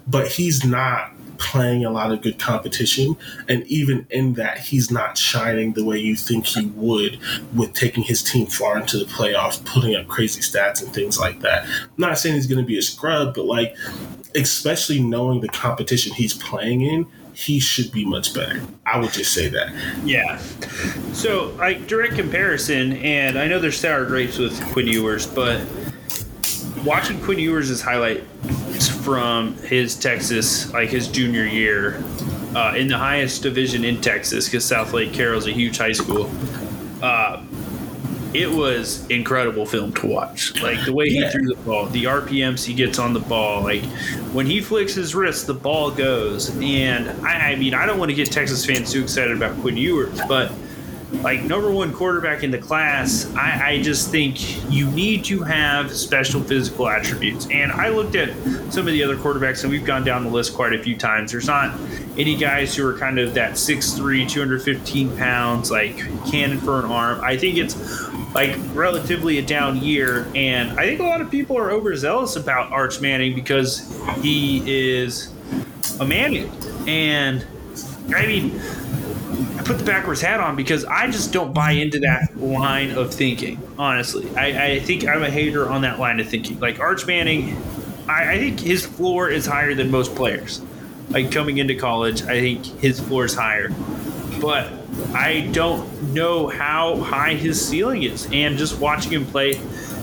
But he's not playing a lot of good competition, and even in that, he's not shining the way you think he would with taking his team far into the playoffs, putting up crazy stats and things like that. I'm not saying he's going to be a scrub, but like, especially knowing the competition he's playing in, he should be much better. I would just say that. Yeah. So, like, direct comparison, and I know there's sour grapes with Quinn Ewers, but watching Quinn Ewers' highlight from his Texas, like his junior year, uh, in the highest division in Texas, because South Lake Carroll's a huge high school. Uh, it was incredible film to watch. Like the way he yeah. threw the ball, the R P Ms he gets on the ball. Like when he flicks his wrist, the ball goes. And I, I mean, I don't want to get Texas fans too excited about Quinn Ewers, but like number one quarterback in the class, I, I just think you need to have special physical attributes. And I looked at some of the other quarterbacks, and we've gone down the list quite a few times. There's not any guys who are kind of that six three, two hundred fifteen pounds, like cannon for an arm. I think it's like relatively a down year. And I think a lot of people are overzealous about Arch Manning because he is a Manning. And I mean, I put the backwards hat on because I just don't buy into that line of thinking, honestly. I, I think I'm a hater on that line of thinking. Like Arch Manning, I, I think his floor is higher than most players. Like coming into college, I think his floor is higher. But I don't know how high his ceiling is. And just watching him play,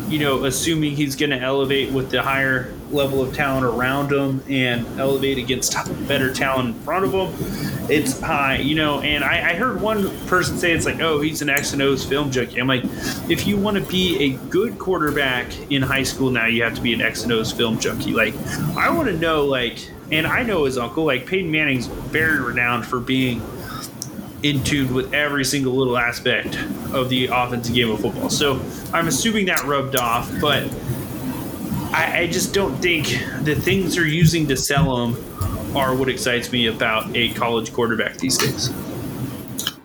you know, assuming he's going to elevate with the higher level of talent around him and elevate against better talent in front of him, it's high, you know. And I, I heard one person say it's like, oh, he's an X and O's film junkie. I'm like, if you want to be a good quarterback in high school now, you have to be an X and O's film junkie. Like, I want to know, like, and I know his uncle, like Peyton Manning's very renowned for being in tune with every single little aspect of the offensive game of football. So I'm assuming that rubbed off, but I, I just don't think the things they're using to sell him are what excites me about a college quarterback these days.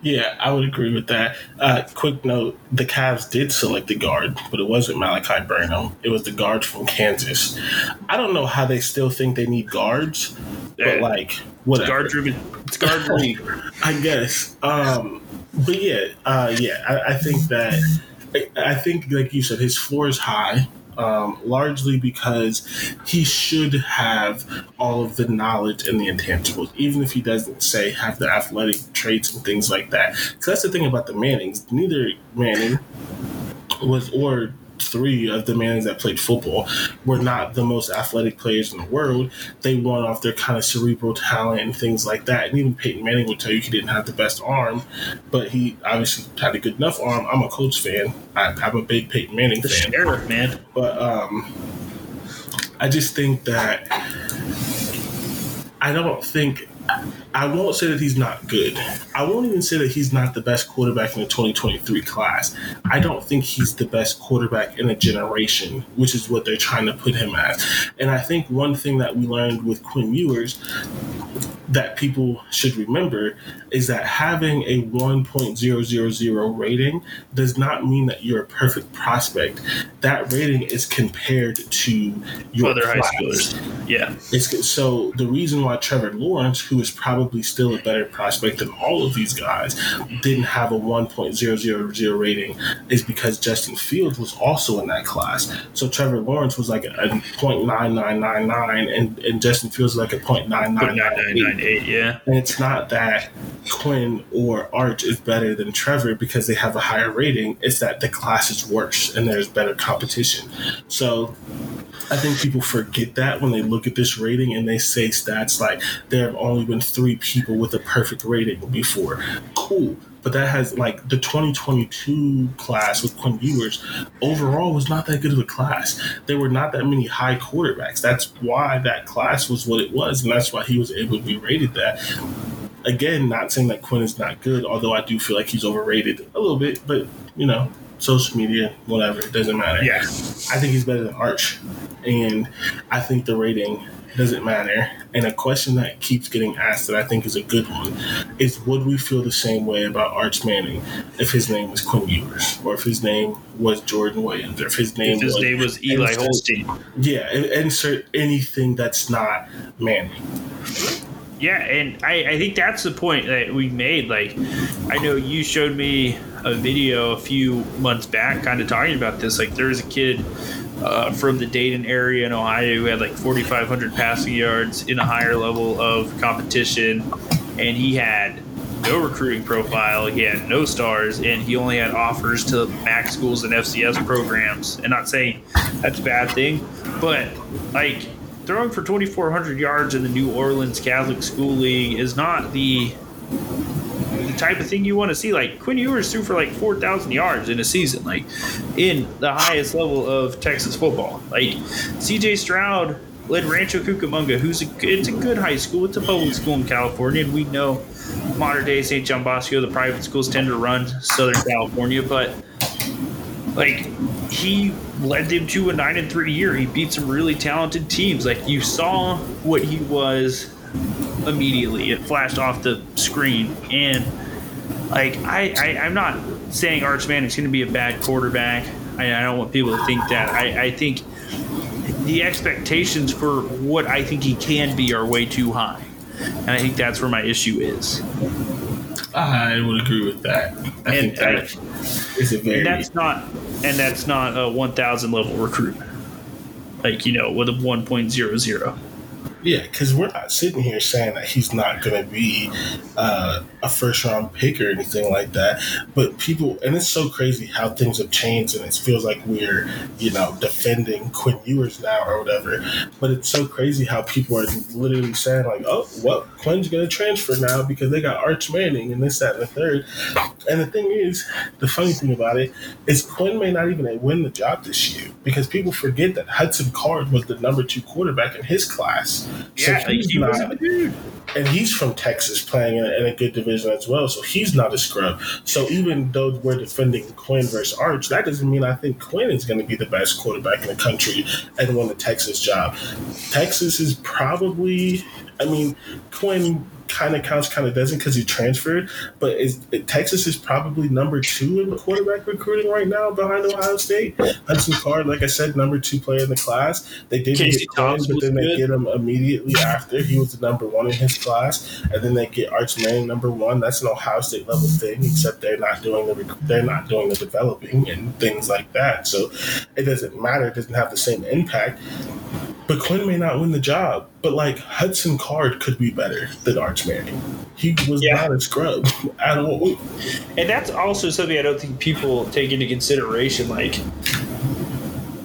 Yeah, I would agree with that. Uh, quick note, the Cavs did select the guard, but it wasn't Malachi Branham. It was the guard from Kansas. I don't know how they still think they need guards, but, like, whatever. Guard-driven. It's guard-driven. I guess. Um, but, yeah, uh, yeah, I, I think that – I think, like you said, his floor is high. Um, largely because he should have all of the knowledge and the intangibles, even if he doesn't, say, have the athletic traits and things like that. Because that's the thing about the Mannings. Neither Manning was, or three of the Mannings that played football, were not the most athletic players in the world. They won off their kind of cerebral talent and things like that. And even Peyton Manning would tell you he didn't have the best arm, but he obviously had a good enough arm. I'm a Colts fan. I, I'm a big Peyton Manning the fan. Sheriff, man. But um, I just think that I don't think I won't say that he's not good. I won't even say that he's not the best quarterback in the twenty twenty-three class. I don't think he's the best quarterback in a generation, which is what they're trying to put him as. And I think one thing that we learned with Quinn Ewers that people should remember is that having a one point zero zero zero rating does not mean that you're a perfect prospect. That rating is compared to your other class. High schoolers. Yeah. It's, so the reason why Trevor Lawrence, who is probably still a better prospect than all of these guys, didn't have a one point zero zero zero rating is because Justin Fields was also in that class. So Trevor Lawrence was like a point nine nine nine nine and, and Justin Fields was like a point nine nine nine eight. Eight, yeah. And it's not that Quinn or Arch is better than Trevor because they have a higher rating. It's that the class is worse and there's better competition. So I think people forget that when they look at this rating and they say stats like there have only been three people with a perfect rating before. Cool. But that has, like, the twenty twenty-two class with Quinn Ewers overall was not that good of a class. There were not that many high quarterbacks. That's why that class was what it was, and that's why he was able to be rated that. Again, not saying that Quinn is not good, although I do feel like he's overrated a little bit, but, you know, social media, whatever, it doesn't matter. Yeah. I think he's better than Arch, and I think the rating doesn't matter. And a question that keeps getting asked that I think is a good one is, would we feel the same way about Arch Manning if his name was Quinn Ewers, or if his name was Jordan Williams, or if his name, if his was, name was Eli insert, Holstein? Yeah, insert anything that's not Manning. Yeah, and I, I think that's the point that we made. Like, I know you showed me a video a few months back kind of talking about this. Like, there was a kid Uh, from the Dayton area in Ohio who had like forty-five hundred passing yards in a higher level of competition, and he had no recruiting profile, he had no stars, and he only had offers to MAC schools and F C S programs. And not saying that's a bad thing, but like throwing for twenty-four hundred yards in the New Orleans Catholic School League is not the the type of thing you want to see. Like, Quinn Ewers threw for like four thousand yards in a season, like in the highest level of Texas football. Like, C J Stroud led Rancho Cucamonga, who's a, it's a good high school. It's a public school in California, and we know modern-day Saint John Bosco, the private schools tend to run Southern California, but like he led them to a nine and three year. He beat some really talented teams. Like, you saw what he was immediately. It flashed off the screen. And like I, I I'm not saying Arch Manning's going to be a bad quarterback. I, I don't want people to think that. I, I think the expectations for what I think he can be are way too high, and I think that's where my issue is. I would agree with that. I and, think that uh, is a very and that's not and that's not a one thousand level recruit, like, you know, with a one point oh oh. Yeah, because we're not sitting here saying that he's not going to be uh, a first-round pick or anything like that. But people – and it's so crazy how things have changed, and it feels like we're, you know, defending Quinn Ewers now or whatever. But it's so crazy how people are literally saying, like, oh, well, Quinn's going to transfer now because they got Arch Manning and this, that, and the third. And the thing is, the funny thing about it is Quinn may not even win the job this year, because people forget that Hudson Card was the number two quarterback in his class. Yeah, so he's he not, was dude. And he's from Texas, playing in a, in a good division as well, so he's not a scrub. So even though we're defending Quinn versus Arch, that doesn't mean I think Quinn is going to be the best quarterback in the country and win the Texas job. Texas is probably, I mean, Quinn kind of counts, kind of doesn't, because he transferred, but is, Texas is probably number two in quarterback recruiting right now behind Ohio State. Hudson Card, like I said, number two player in the class. They didn't Casey get Quinn, but then they good. get him immediately after. He was the number one in his class, and then they get Arch Manning, number one. That's an Ohio State level thing, except they're not doing the they're not doing the developing and things like that. So it doesn't matter. It doesn't have the same impact. But Quinn may not win the job, but, like, Hudson Card could be better than Arch Manning. He was yeah. not a scrub at all. And that's also something I don't think people take into consideration. Like,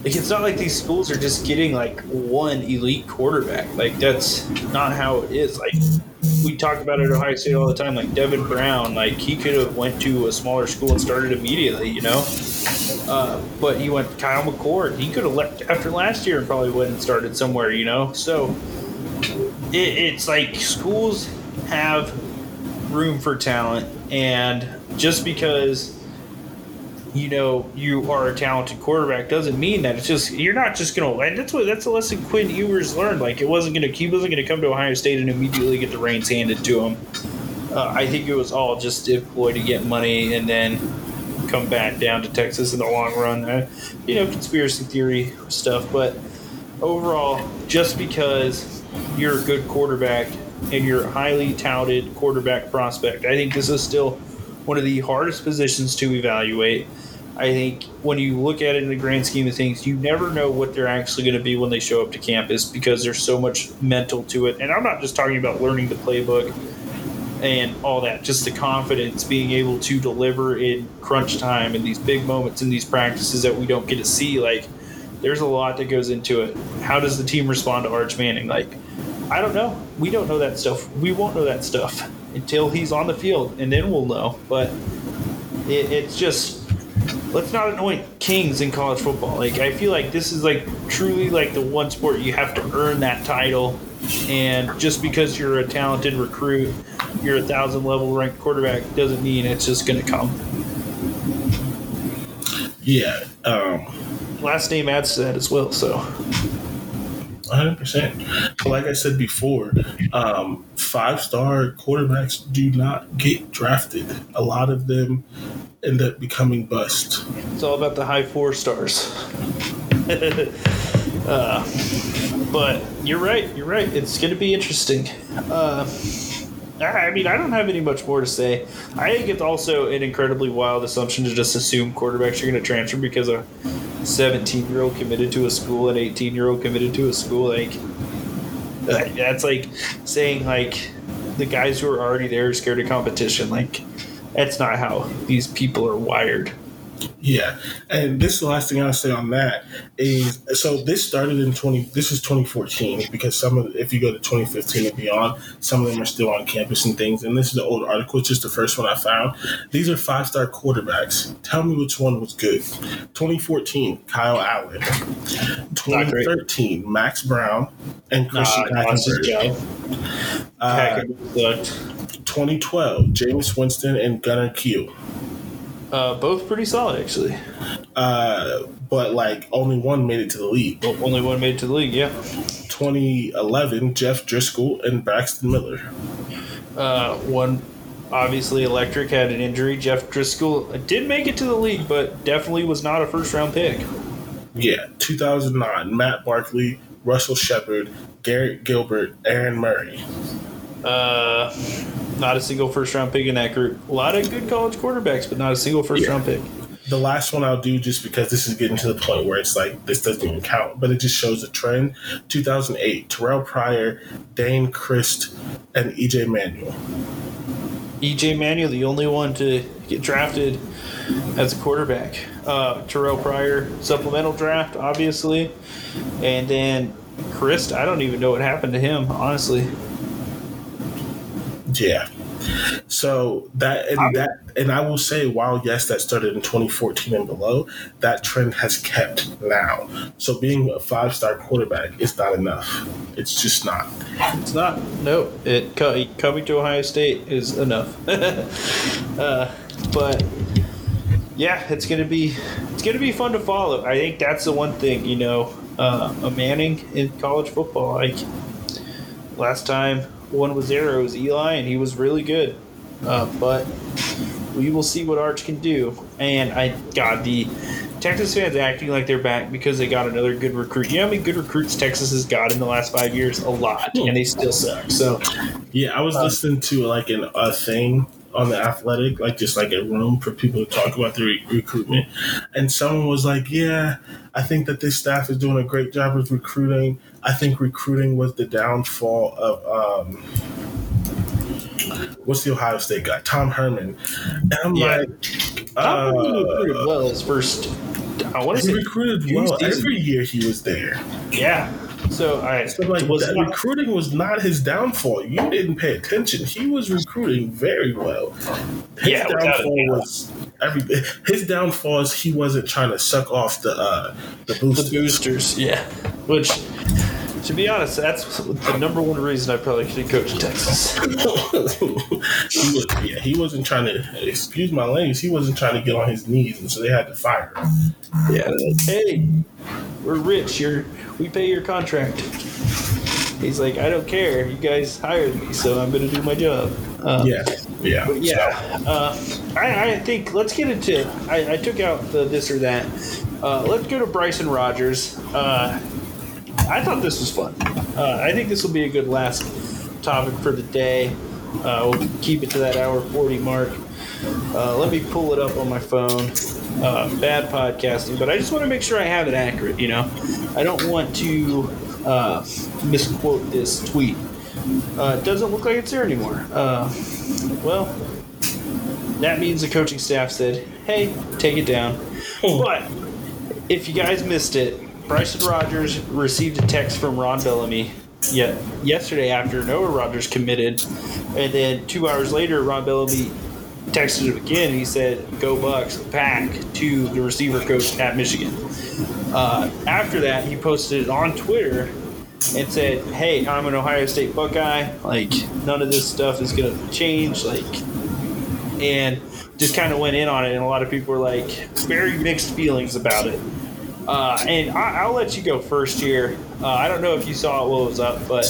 like, it's not like these schools are just getting, like, one elite quarterback. Like, that's not how it is. Like, we talk about it at Ohio State all the time. Like, Devin Brown, like, he could have went to a smaller school and started immediately, you know? Uh, but he went Kyle McCord. He could have left after last year and probably went and started somewhere, you know? So it, it's like schools have room for talent. And just because, you know, you are a talented quarterback doesn't mean that. It's just, you're not just going to, and that's what, that's a lesson Quinn Ewers learned. Like, it wasn't going to, he wasn't going to come to Ohio State and immediately get the reins handed to him. Uh, I think it was all just a ploy to get money and then come back down to Texas in the long run. Uh, you know, conspiracy theory stuff, but overall, just because you're a good quarterback and you're a highly touted quarterback prospect, I think this is still one of the hardest positions to evaluate. I think when you look at it in the grand scheme of things, you never know what they're actually going to be when they show up to campus, because there's so much mental to it. And I'm not just talking about learning the playbook and all that, just the confidence, being able to deliver in crunch time and these big moments in these practices that we don't get to see. Like, there's a lot that goes into it. How does the team respond to Arch Manning? Like, I don't know. We don't know that stuff. We won't know that stuff until he's on the field, and then we'll know. But it, it's just, let's not anoint kings in college football. Like, I feel like this is, like, truly, like, the one sport you have to earn that title. And just because you're a talented recruit, you're a thousand level ranked quarterback, doesn't mean it's just going to come. Yeah. Um, Last name adds to that as well, so. one hundred percent. But like I said before, um, five-star quarterbacks do not get drafted. A lot of them end up becoming bust. It's all about the high four stars. uh, but you're right. You're right. It's going to be interesting. Uh, I mean, I don't have any much more to say. I think it's also an incredibly wild assumption to just assume quarterbacks are going to transfer because a seventeen-year-old committed to a school, an eighteen-year-old committed to a school. Like, that's like saying, like, the guys who are already there are scared of competition. Like, that's not how these people are wired. Yeah, and this is the last thing I'll say on that is, so this started in twenty. This is twenty fourteen, because some of, if you go to twenty fifteen and beyond, some of them are still on campus and things. And this is the old article, it's just the first one I found. These are five-star quarterbacks. Tell me which one was good. twenty fourteen, Kyle Allen. twenty thirteen, Max Brown and Christian nah, Hackenberg. Uh, twenty twelve, Jameis Winston and Gunnar Keel. Uh, both pretty solid, actually. Uh, but, like, only one made it to the league. Well, only one made it to the league, yeah. twenty eleven, Jeff Driscoll and Braxton Miller. Uh, one, obviously, electric, had an injury. Jeff Driscoll did make it to the league, but definitely was not a first-round pick. Yeah, two thousand nine, Matt Barkley, Russell Shepard, Garrett Gilbert, Aaron Murray. Uh... Not a single first-round pick in that group. A lot of good college quarterbacks, but not a single first-round yeah. pick. The last one I'll do, just because this is getting to the point where it's like this doesn't even count, but it just shows a trend. two thousand eight, Terrell Pryor, Dane Crist, and E J Manuel. E J Manuel, the only one to get drafted as a quarterback. Uh, Terrell Pryor, supplemental draft, obviously. And then Crist, I don't even know what happened to him, honestly. Yeah, so that and that and I will say, while yes, that started in twenty fourteen and below, that trend has kept now. So being a five-star quarterback is not enough. It's just not. It's not. No, it coming to Ohio State is enough. uh, but yeah, it's gonna be it's gonna be fun to follow. I think that's the one thing, you know, uh, a Manning in college football. Like last time one was there, it was Eli, and he was really good. Uh, but we will see what Arch can do. And I God, the Texas fans acting like they're back because they got another good recruit. You know how many good recruits Texas has got in the last five years? A lot, and they still suck. So, yeah, I was um, listening to like an, a thing on The Athletic, like just like a room for people to talk about their re- recruitment. And someone was like, yeah, I think that this staff is doing a great job with recruiting. I think recruiting was the downfall of um, what's the Ohio State guy? Tom Herman. And I'm yeah. like, Tom uh, Herman recruited well his first. I want to say recruited well season. Every year he was there. Yeah. So, I, so like, was that not, recruiting was not his downfall. You didn't pay attention. He was recruiting very well. His yeah, downfall was everything. His downfall is he wasn't trying to suck off the uh, the boosters. The boosters, yeah. Which, to be honest, that's the number one reason I probably couldn't coach Texas. he was, yeah, he wasn't trying to, excuse my language, he wasn't trying to get on his knees, and so they had to fire him. Yeah, like, hey, we're rich, you're, we pay your contract. He's like, I don't care, you guys hired me, so I'm going to do my job. Um, yeah, yeah. But yeah, uh, I, I think, let's get into, I, I took out the this or that. Uh, let's go to Bryson Rogers. Uh I thought this was fun. Uh, I think this will be a good last topic for the day. Uh, we'll keep it to that hour forty mark. Uh, let me pull it up on my phone. Uh, bad podcasting, but I just want to make sure I have it accurate, you know. I don't want to uh, misquote this tweet. Uh, it doesn't look like it's there anymore. Uh, well, that means the coaching staff said, hey, take it down. But if you guys missed it, Bryson Rogers received a text from Ron Bellamy yet yesterday after Noah Rogers committed, and then two hours later, Ron Bellamy texted him again. He said, "Go Bucks!" back to the receiver coach at Michigan. Uh, after that, he posted it on Twitter and said, "Hey, I'm an Ohio State Buckeye. Like, none of this stuff is gonna change." Like, and just kind of went in on it, and a lot of people were like very mixed feelings about it. Uh, and I, I'll let you go first here. Uh, I don't know if you saw it while it was up, but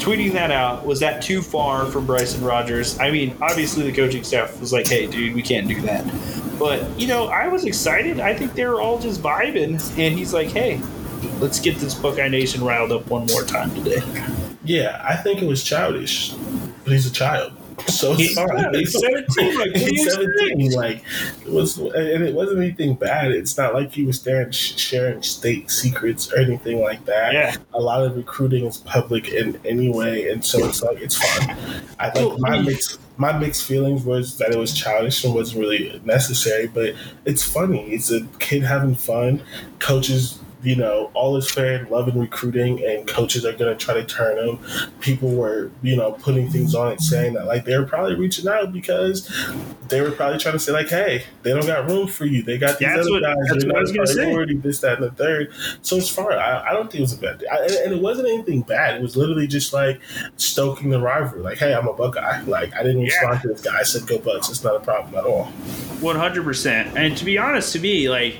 tweeting that out, was that too far from Bryson Rogers? I mean, obviously the coaching staff was like, hey, dude, we can't do that. But, you know, I was excited. I think they were all just vibing. And he's like, hey, let's get this Buckeye Nation riled up one more time today. Yeah, I think it was childish, but he's a child. so far out. He's seventeen, like he's seventeen, like it was, and it wasn't anything bad. It's not like he was there and sharing state secrets or anything like that. Yeah. A lot of recruiting is public in any way, and so it's like it's fun. I think my mixed my mixed feelings was that it was childish and wasn't really necessary, but it's funny. It's a kid having fun. Coaches. You know, all is fair in love and recruiting, and coaches are going to try to turn them. People were, you know, putting things on and saying that, like, they were probably reaching out because they were probably trying to say, like, hey, they don't got room for you. They got these that's other what, guys. That's what I was going to say. This, that, and the third. So it's fine. I, I don't think it was a bad thing. I, and, and it wasn't anything bad. It was literally just, like, stoking the rivalry. Like, hey, I'm a Buckeye. Like, I didn't respond yeah. to this guy. I said, go Bucks. It's not a problem at all. one hundred percent. And to be honest, to me, like,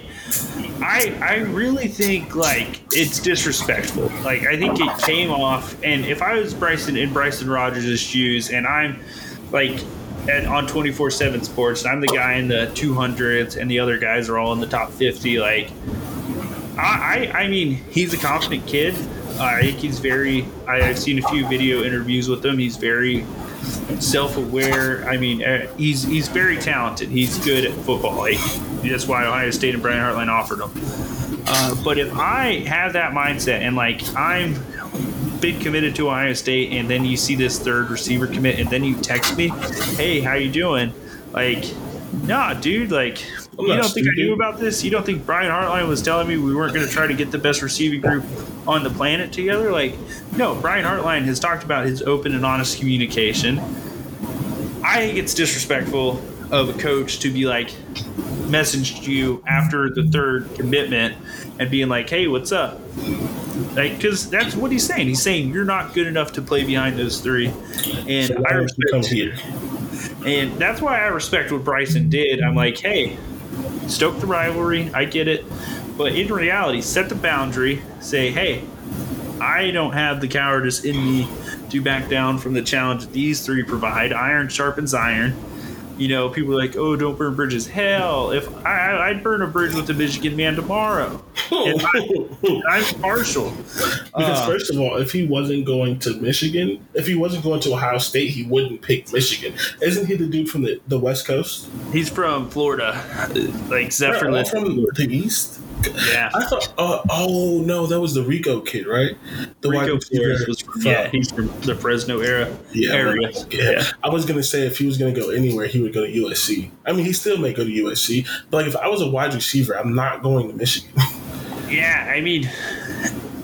I I really think like it's disrespectful. Like I think it came off, and if I was Bryson in Bryson Rogers' shoes, and I'm like at, on twenty-four seven Sports, and I'm the guy in the two hundreds, and the other guys are all in the top fifty. Like I I, I mean, he's a confident kid. Uh, I think he's very. I, I've seen a few video interviews with him. He's very self-aware. I mean, uh, he's he's very talented. He's good at football. Like, that's why Ohio State and Brian Hartline offered him. Uh, but if I have that mindset and like I'm big committed to Ohio State, and then you see this third receiver commit, and then you text me, "Hey, how you doing?" Like, nah, dude. Like, I'm you don't think stupid. I knew about this? You don't think Brian Hartline was telling me we weren't going to try to get the best receiving group on the planet together? Like, no, Brian Hartline has talked about his open and honest communication. I think it's disrespectful of a coach to be like messaged you after the third commitment and being like, hey, what's up? Like, because that's what he's saying. He's saying you're not good enough to play behind those three. And so I respect you. And that's why I respect what Bryson did. I'm like, hey, stoke the rivalry. I get it. But in reality, set the boundary. Say, hey, I don't have the cowardice in me to back down from the challenge that these three provide. Iron sharpens iron. You know, people are like, oh, don't burn bridges. Hell, if I, I'd burn a bridge with the Michigan man tomorrow. I, I'm partial. Because uh, first of all, if he wasn't going to Michigan, if he wasn't going to Ohio State, he wouldn't pick Michigan. Isn't he the dude from the, the West Coast? He's from Florida. Like Zephyr. Right, from the East? Yeah. I thought, uh, oh, no, that was the Rico kid, right? The Rico Flores was from, yeah, uh, he's from the Fresno era. Yeah, area. yeah. yeah. I was going to say if he was going to go anywhere, he would go to U S C. I mean, he still may go to U S C, but like if I was a wide receiver, I'm not going to Michigan. yeah, I mean,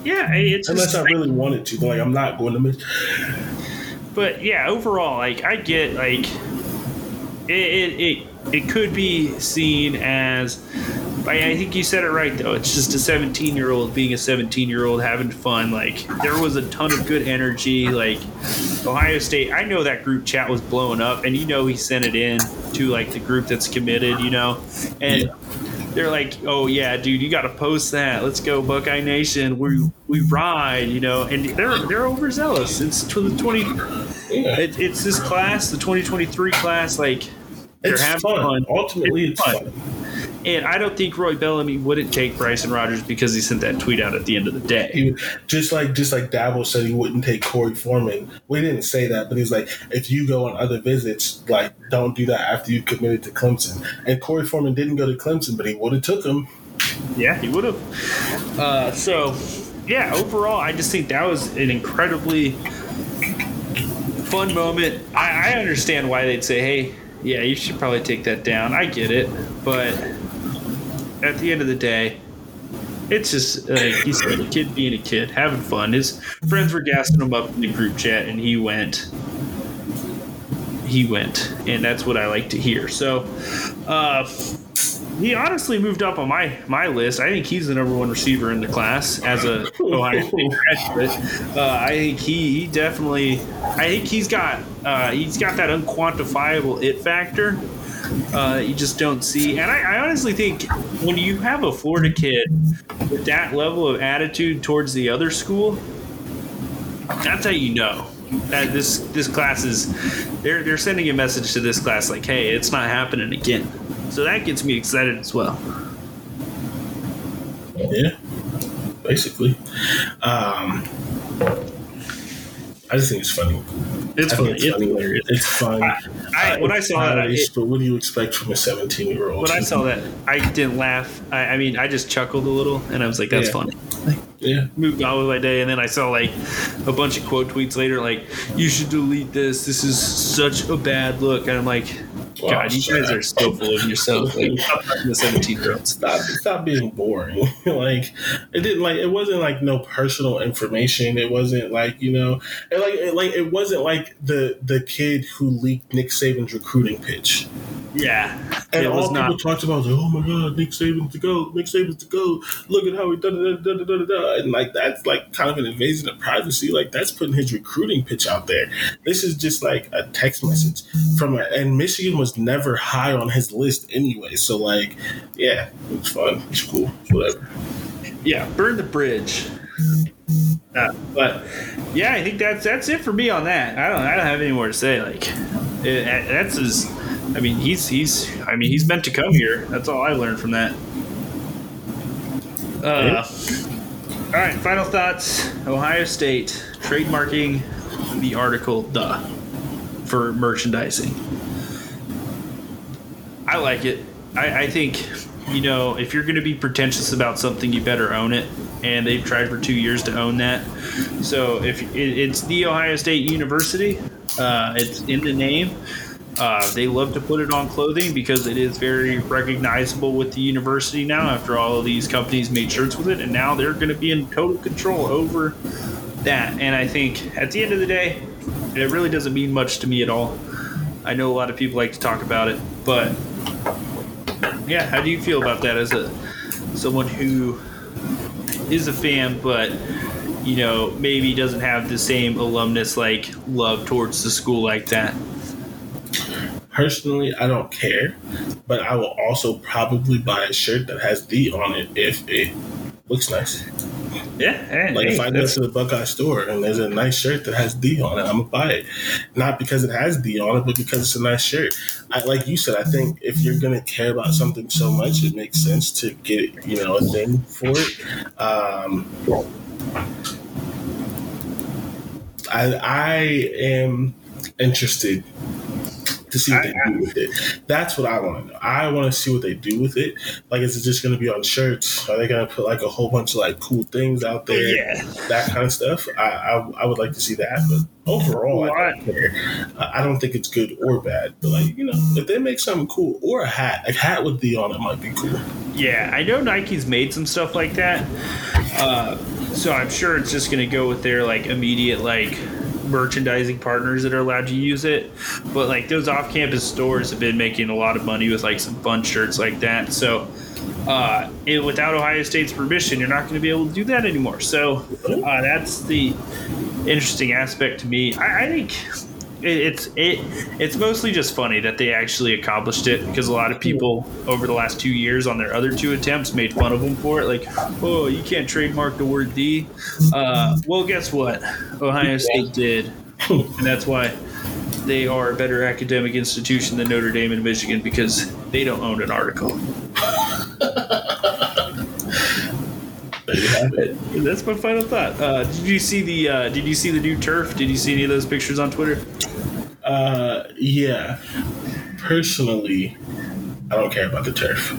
yeah. It's Unless just, I really like, wanted to, but like I'm not going to Michigan. But yeah, overall, like I get like it, it, it, it could be seen as. I think you said it right, though. It's just a seventeen-year-old being a seventeen-year-old having fun. Like, there was a ton of good energy. Like, Ohio State, I know that group chat was blowing up, and you know he sent it in to, like, the group that's committed, you know? And yeah. They're like, oh, yeah, dude, you got to post that. Let's go, Buckeye Nation. We we ride, you know? And they're they're overzealous. It's the twenty it, it's this class, the twenty twenty-three class. Like, they're it's having fun. fun. Ultimately, it's, it's fun. fun. And I don't think Roy Bellamy wouldn't take Bryson Rogers because he sent that tweet out at the end of the day. He, just like just like Dabo said, he wouldn't take Corey Foreman. Well, he didn't say that, but he's like, if you go on other visits, like don't do that after you committed to Clemson. And Corey Foreman didn't go to Clemson, but he would have took him. Yeah, he would have. Uh, so, yeah, overall, I just think that was an incredibly fun moment. I, I understand why they'd say, hey, yeah, you should probably take that down. I get it, but at the end of the day, it's just like he's a kid being a kid, having fun. His friends were gassing him up in the group chat, and he went. He went, and that's what I like to hear. So uh, he honestly moved up on my, my list. I think he's the number one receiver in the class as a Ohio State graduate. Uh, I think he, he definitely – I think he's got uh, he's got that unquantifiable it factor. Uh, you just don't see. And I, I honestly think when you have a Florida kid with that level of attitude towards the other school, that's how you know that this this class is they're they're sending a message to this class like, hey, it's not happening again. So that gets me excited as well. Yeah, basically. Um, I just think it's funny. It's I funny. It's, it's funny. Hilarious. It's fun. I, I, when I saw that, I, it, but what do you expect from a seventeen-year-old? When I saw that, I didn't laugh. I, I mean, I just chuckled a little, and I was like, "That's yeah. funny." Like, yeah. Moved on with my day, and then I saw like a bunch of quote tweets later, like, "You should delete this. This is such a bad look." And I'm like, "God, wow, you guys are so full of yourself." Like, stop talking to seventeen-year-olds. Stop. Stop being boring. Like, it didn't like it wasn't like no personal information. It wasn't like you know, it, like it, like it wasn't like the the kid who leaked Nick Saban's recruiting pitch. Yeah, and all people not. talked about, like, oh my God, Nick Saban's the GOAT, Nick Saban's the GOAT. Look at how he da da da da da da, and like that's like kind of an invasion of privacy. Like that's putting his recruiting pitch out there. This is just like a text message from, a, and Michigan was never high on his list anyway. So like, yeah, it's fun, it's cool, whatever. Yeah, burn the bridge. Uh, but yeah, I think that's that's it for me on that. I don't I don't have any more to say. Like it, that's as. I mean, he's he's. I mean, he's meant to come here. That's all I learned from that. Uh, all right, final thoughts. Ohio State trademarking the article "the" for merchandising. I like it. I, I think, you know, if you're going to be pretentious about something, you better own it. And they've tried for two years to own that. So if it, it's the Ohio State University, uh, it's in the name. Uh, they love to put it on clothing because it is very recognizable with the university now after all of these companies made shirts with it, and now they're going to be in total control over that. And I think at the end of the day, it really doesn't mean much to me at all. I know a lot of people like to talk about it, but yeah, how do you feel about that as a someone who is a fan but you know maybe doesn't have the same alumnus like love towards the school like that? Personally, I don't care, but I will also probably buy a shirt that has D on it if it looks nice. Yeah. Hey, like hey, if I go to the Buckeye store and there's a nice shirt that has D on it, I'm going to buy it. Not because it has D on it, but because it's a nice shirt. I, like you said, I think if you're going to care about something so much, it makes sense to get, you know, a thing for it. Um, I, I am interested to see what they do with it. That's what I want to know. I want to see what they do with it. Like, is it just going to be on shirts? Are they going to put like a whole bunch of like cool things out there? Yeah. That kind of stuff. I, I I would like to see that. But overall, I don't care. I don't think it's good or bad. But like, you know, if they make something cool or a hat, a hat with D on it might be cool. Yeah, I know Nike's made some stuff like that. Uh, so I'm sure it's just going to go with their like immediate like merchandising partners that are allowed to use it, but like those off-campus stores have been making a lot of money with like some fun shirts like that. So uh it, without Ohio State's permission, you're not going to be able to do that anymore. So uh that's the interesting aspect to me. I, I think it, it's it it's mostly just funny that they actually accomplished it, because a lot of people over the last two years on their other two attempts made fun of them for it. Like, oh, you can't trademark the word D. Uh, well, guess what? Ohio State did, and that's why they are a better academic institution than Notre Dame and Michigan, because they don't own an article. There you have it. That's my final thought. Uh, did you see the uh, Did you see the new turf? Did you see any of those pictures on Twitter? Uh, yeah. Personally, I don't care about the turf.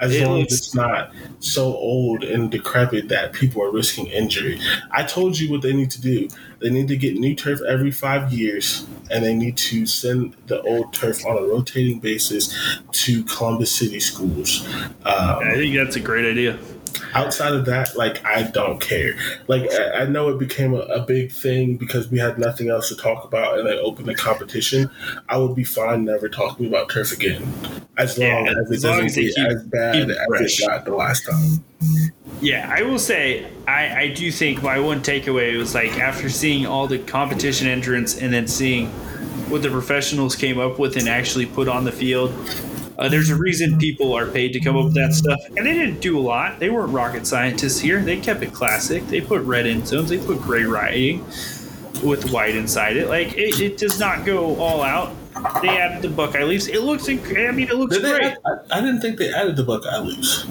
As it long as it's not so old and decrepit that people are risking injury. I told you what they need to do. They need to get new turf every five years, and they need to send the old turf on a rotating basis to Columbus City schools. Um, I think that's a great idea. Outside of that, like, I don't care. Like, I, I know it became a, a big thing because we had nothing else to talk about and they opened the competition. I would be fine never talking about turf again, as long yeah, as it as doesn't as get keep, as bad as it got the last time. Yeah, I will say, I, I do think my one takeaway was, like, after seeing all the competition entrants and then seeing what the professionals came up with and actually put on the field, Uh, there's a reason people are paid to come up with that stuff. And they didn't do a lot. They weren't rocket scientists here. They kept it classic. They put red end zones. They put gray writing with white inside it. Like, it, it does not go all out. They added the Buckeye leaves. It looks inc- – I mean, it looks did great. Add, I, I didn't think they added the Buckeye leaves.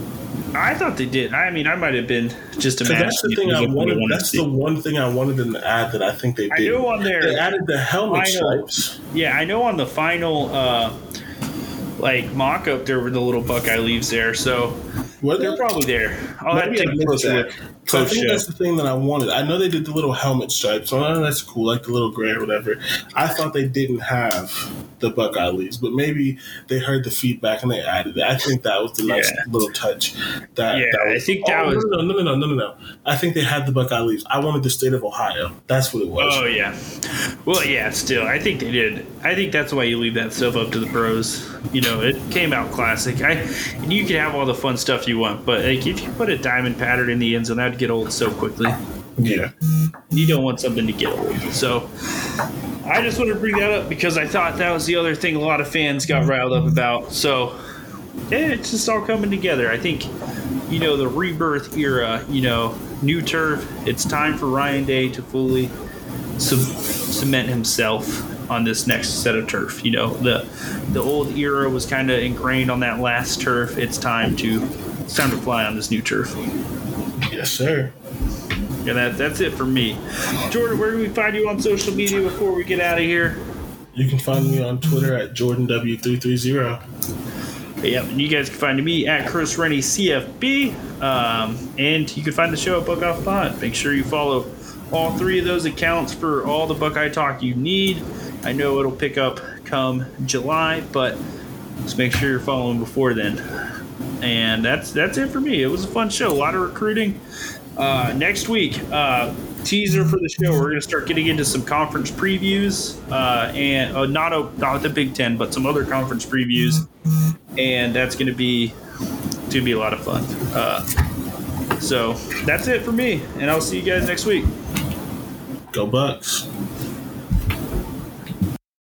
I thought they did. I mean, I might have been just imagining. That's the thing I wanted. That's the one thing I wanted them to add that I think they did. I know on their they added the helmet final, stripes. Yeah, I know on the final uh, like mock-up there were the little Buckeye leaves there, so were they're they? probably there. I'll Maybe have to take a closer look. So I think that's the thing that I wanted. I know they did the little helmet stripes. So I know that's cool, like the little gray or whatever. I thought they didn't have the Buckeye leaves, but maybe they heard the feedback and they added it. I think that was the nice yeah. little touch. That, yeah, that was, I think that oh, was... No, no, no, no, no, no, no. I think they had the Buckeye leaves. I wanted the state of Ohio. That's what it was. Oh, yeah. Well, yeah, still. I think they did. I think that's why you leave that stuff up to the pros. You know, it came out classic. I, and you can have all the fun stuff you want, but like, if you put a diamond pattern in the end zone, that would get old so quickly. Yeah. You don't want something to get old. So I just wanted to bring that up because I thought that was the other thing a lot of fans got riled up about. So yeah, it's just all coming together. I think, you know, the rebirth era, you know, new turf, it's time for Ryan Day to fully c- cement himself on this next set of turf. You know, the the old era was kind of ingrained on that last turf. It's time to it's time to fly on this new turf. Yes, sir. Yeah, that, that's it for me. Jordan, where do we find you on social media before we get out of here? You can find me on Twitter at Jordan W three thirty. Yep, and you guys can find me at Chris Rennie C F B. Um, and you can find the show at Buck Off Pod. Make sure you follow all three of those accounts for all the Buckeye talk you need. I know it'll pick up come July, but just make sure you're following before then. And that's that's it for me. It was a fun show. A lot of recruiting. Uh, next week, uh, teaser for the show. We're going to start getting into some conference previews, uh, and uh, not a, not the Big Ten, but some other conference previews. And that's going to be going to be a lot of fun. Uh, so that's it for me, and I'll see you guys next week. Go Bucks.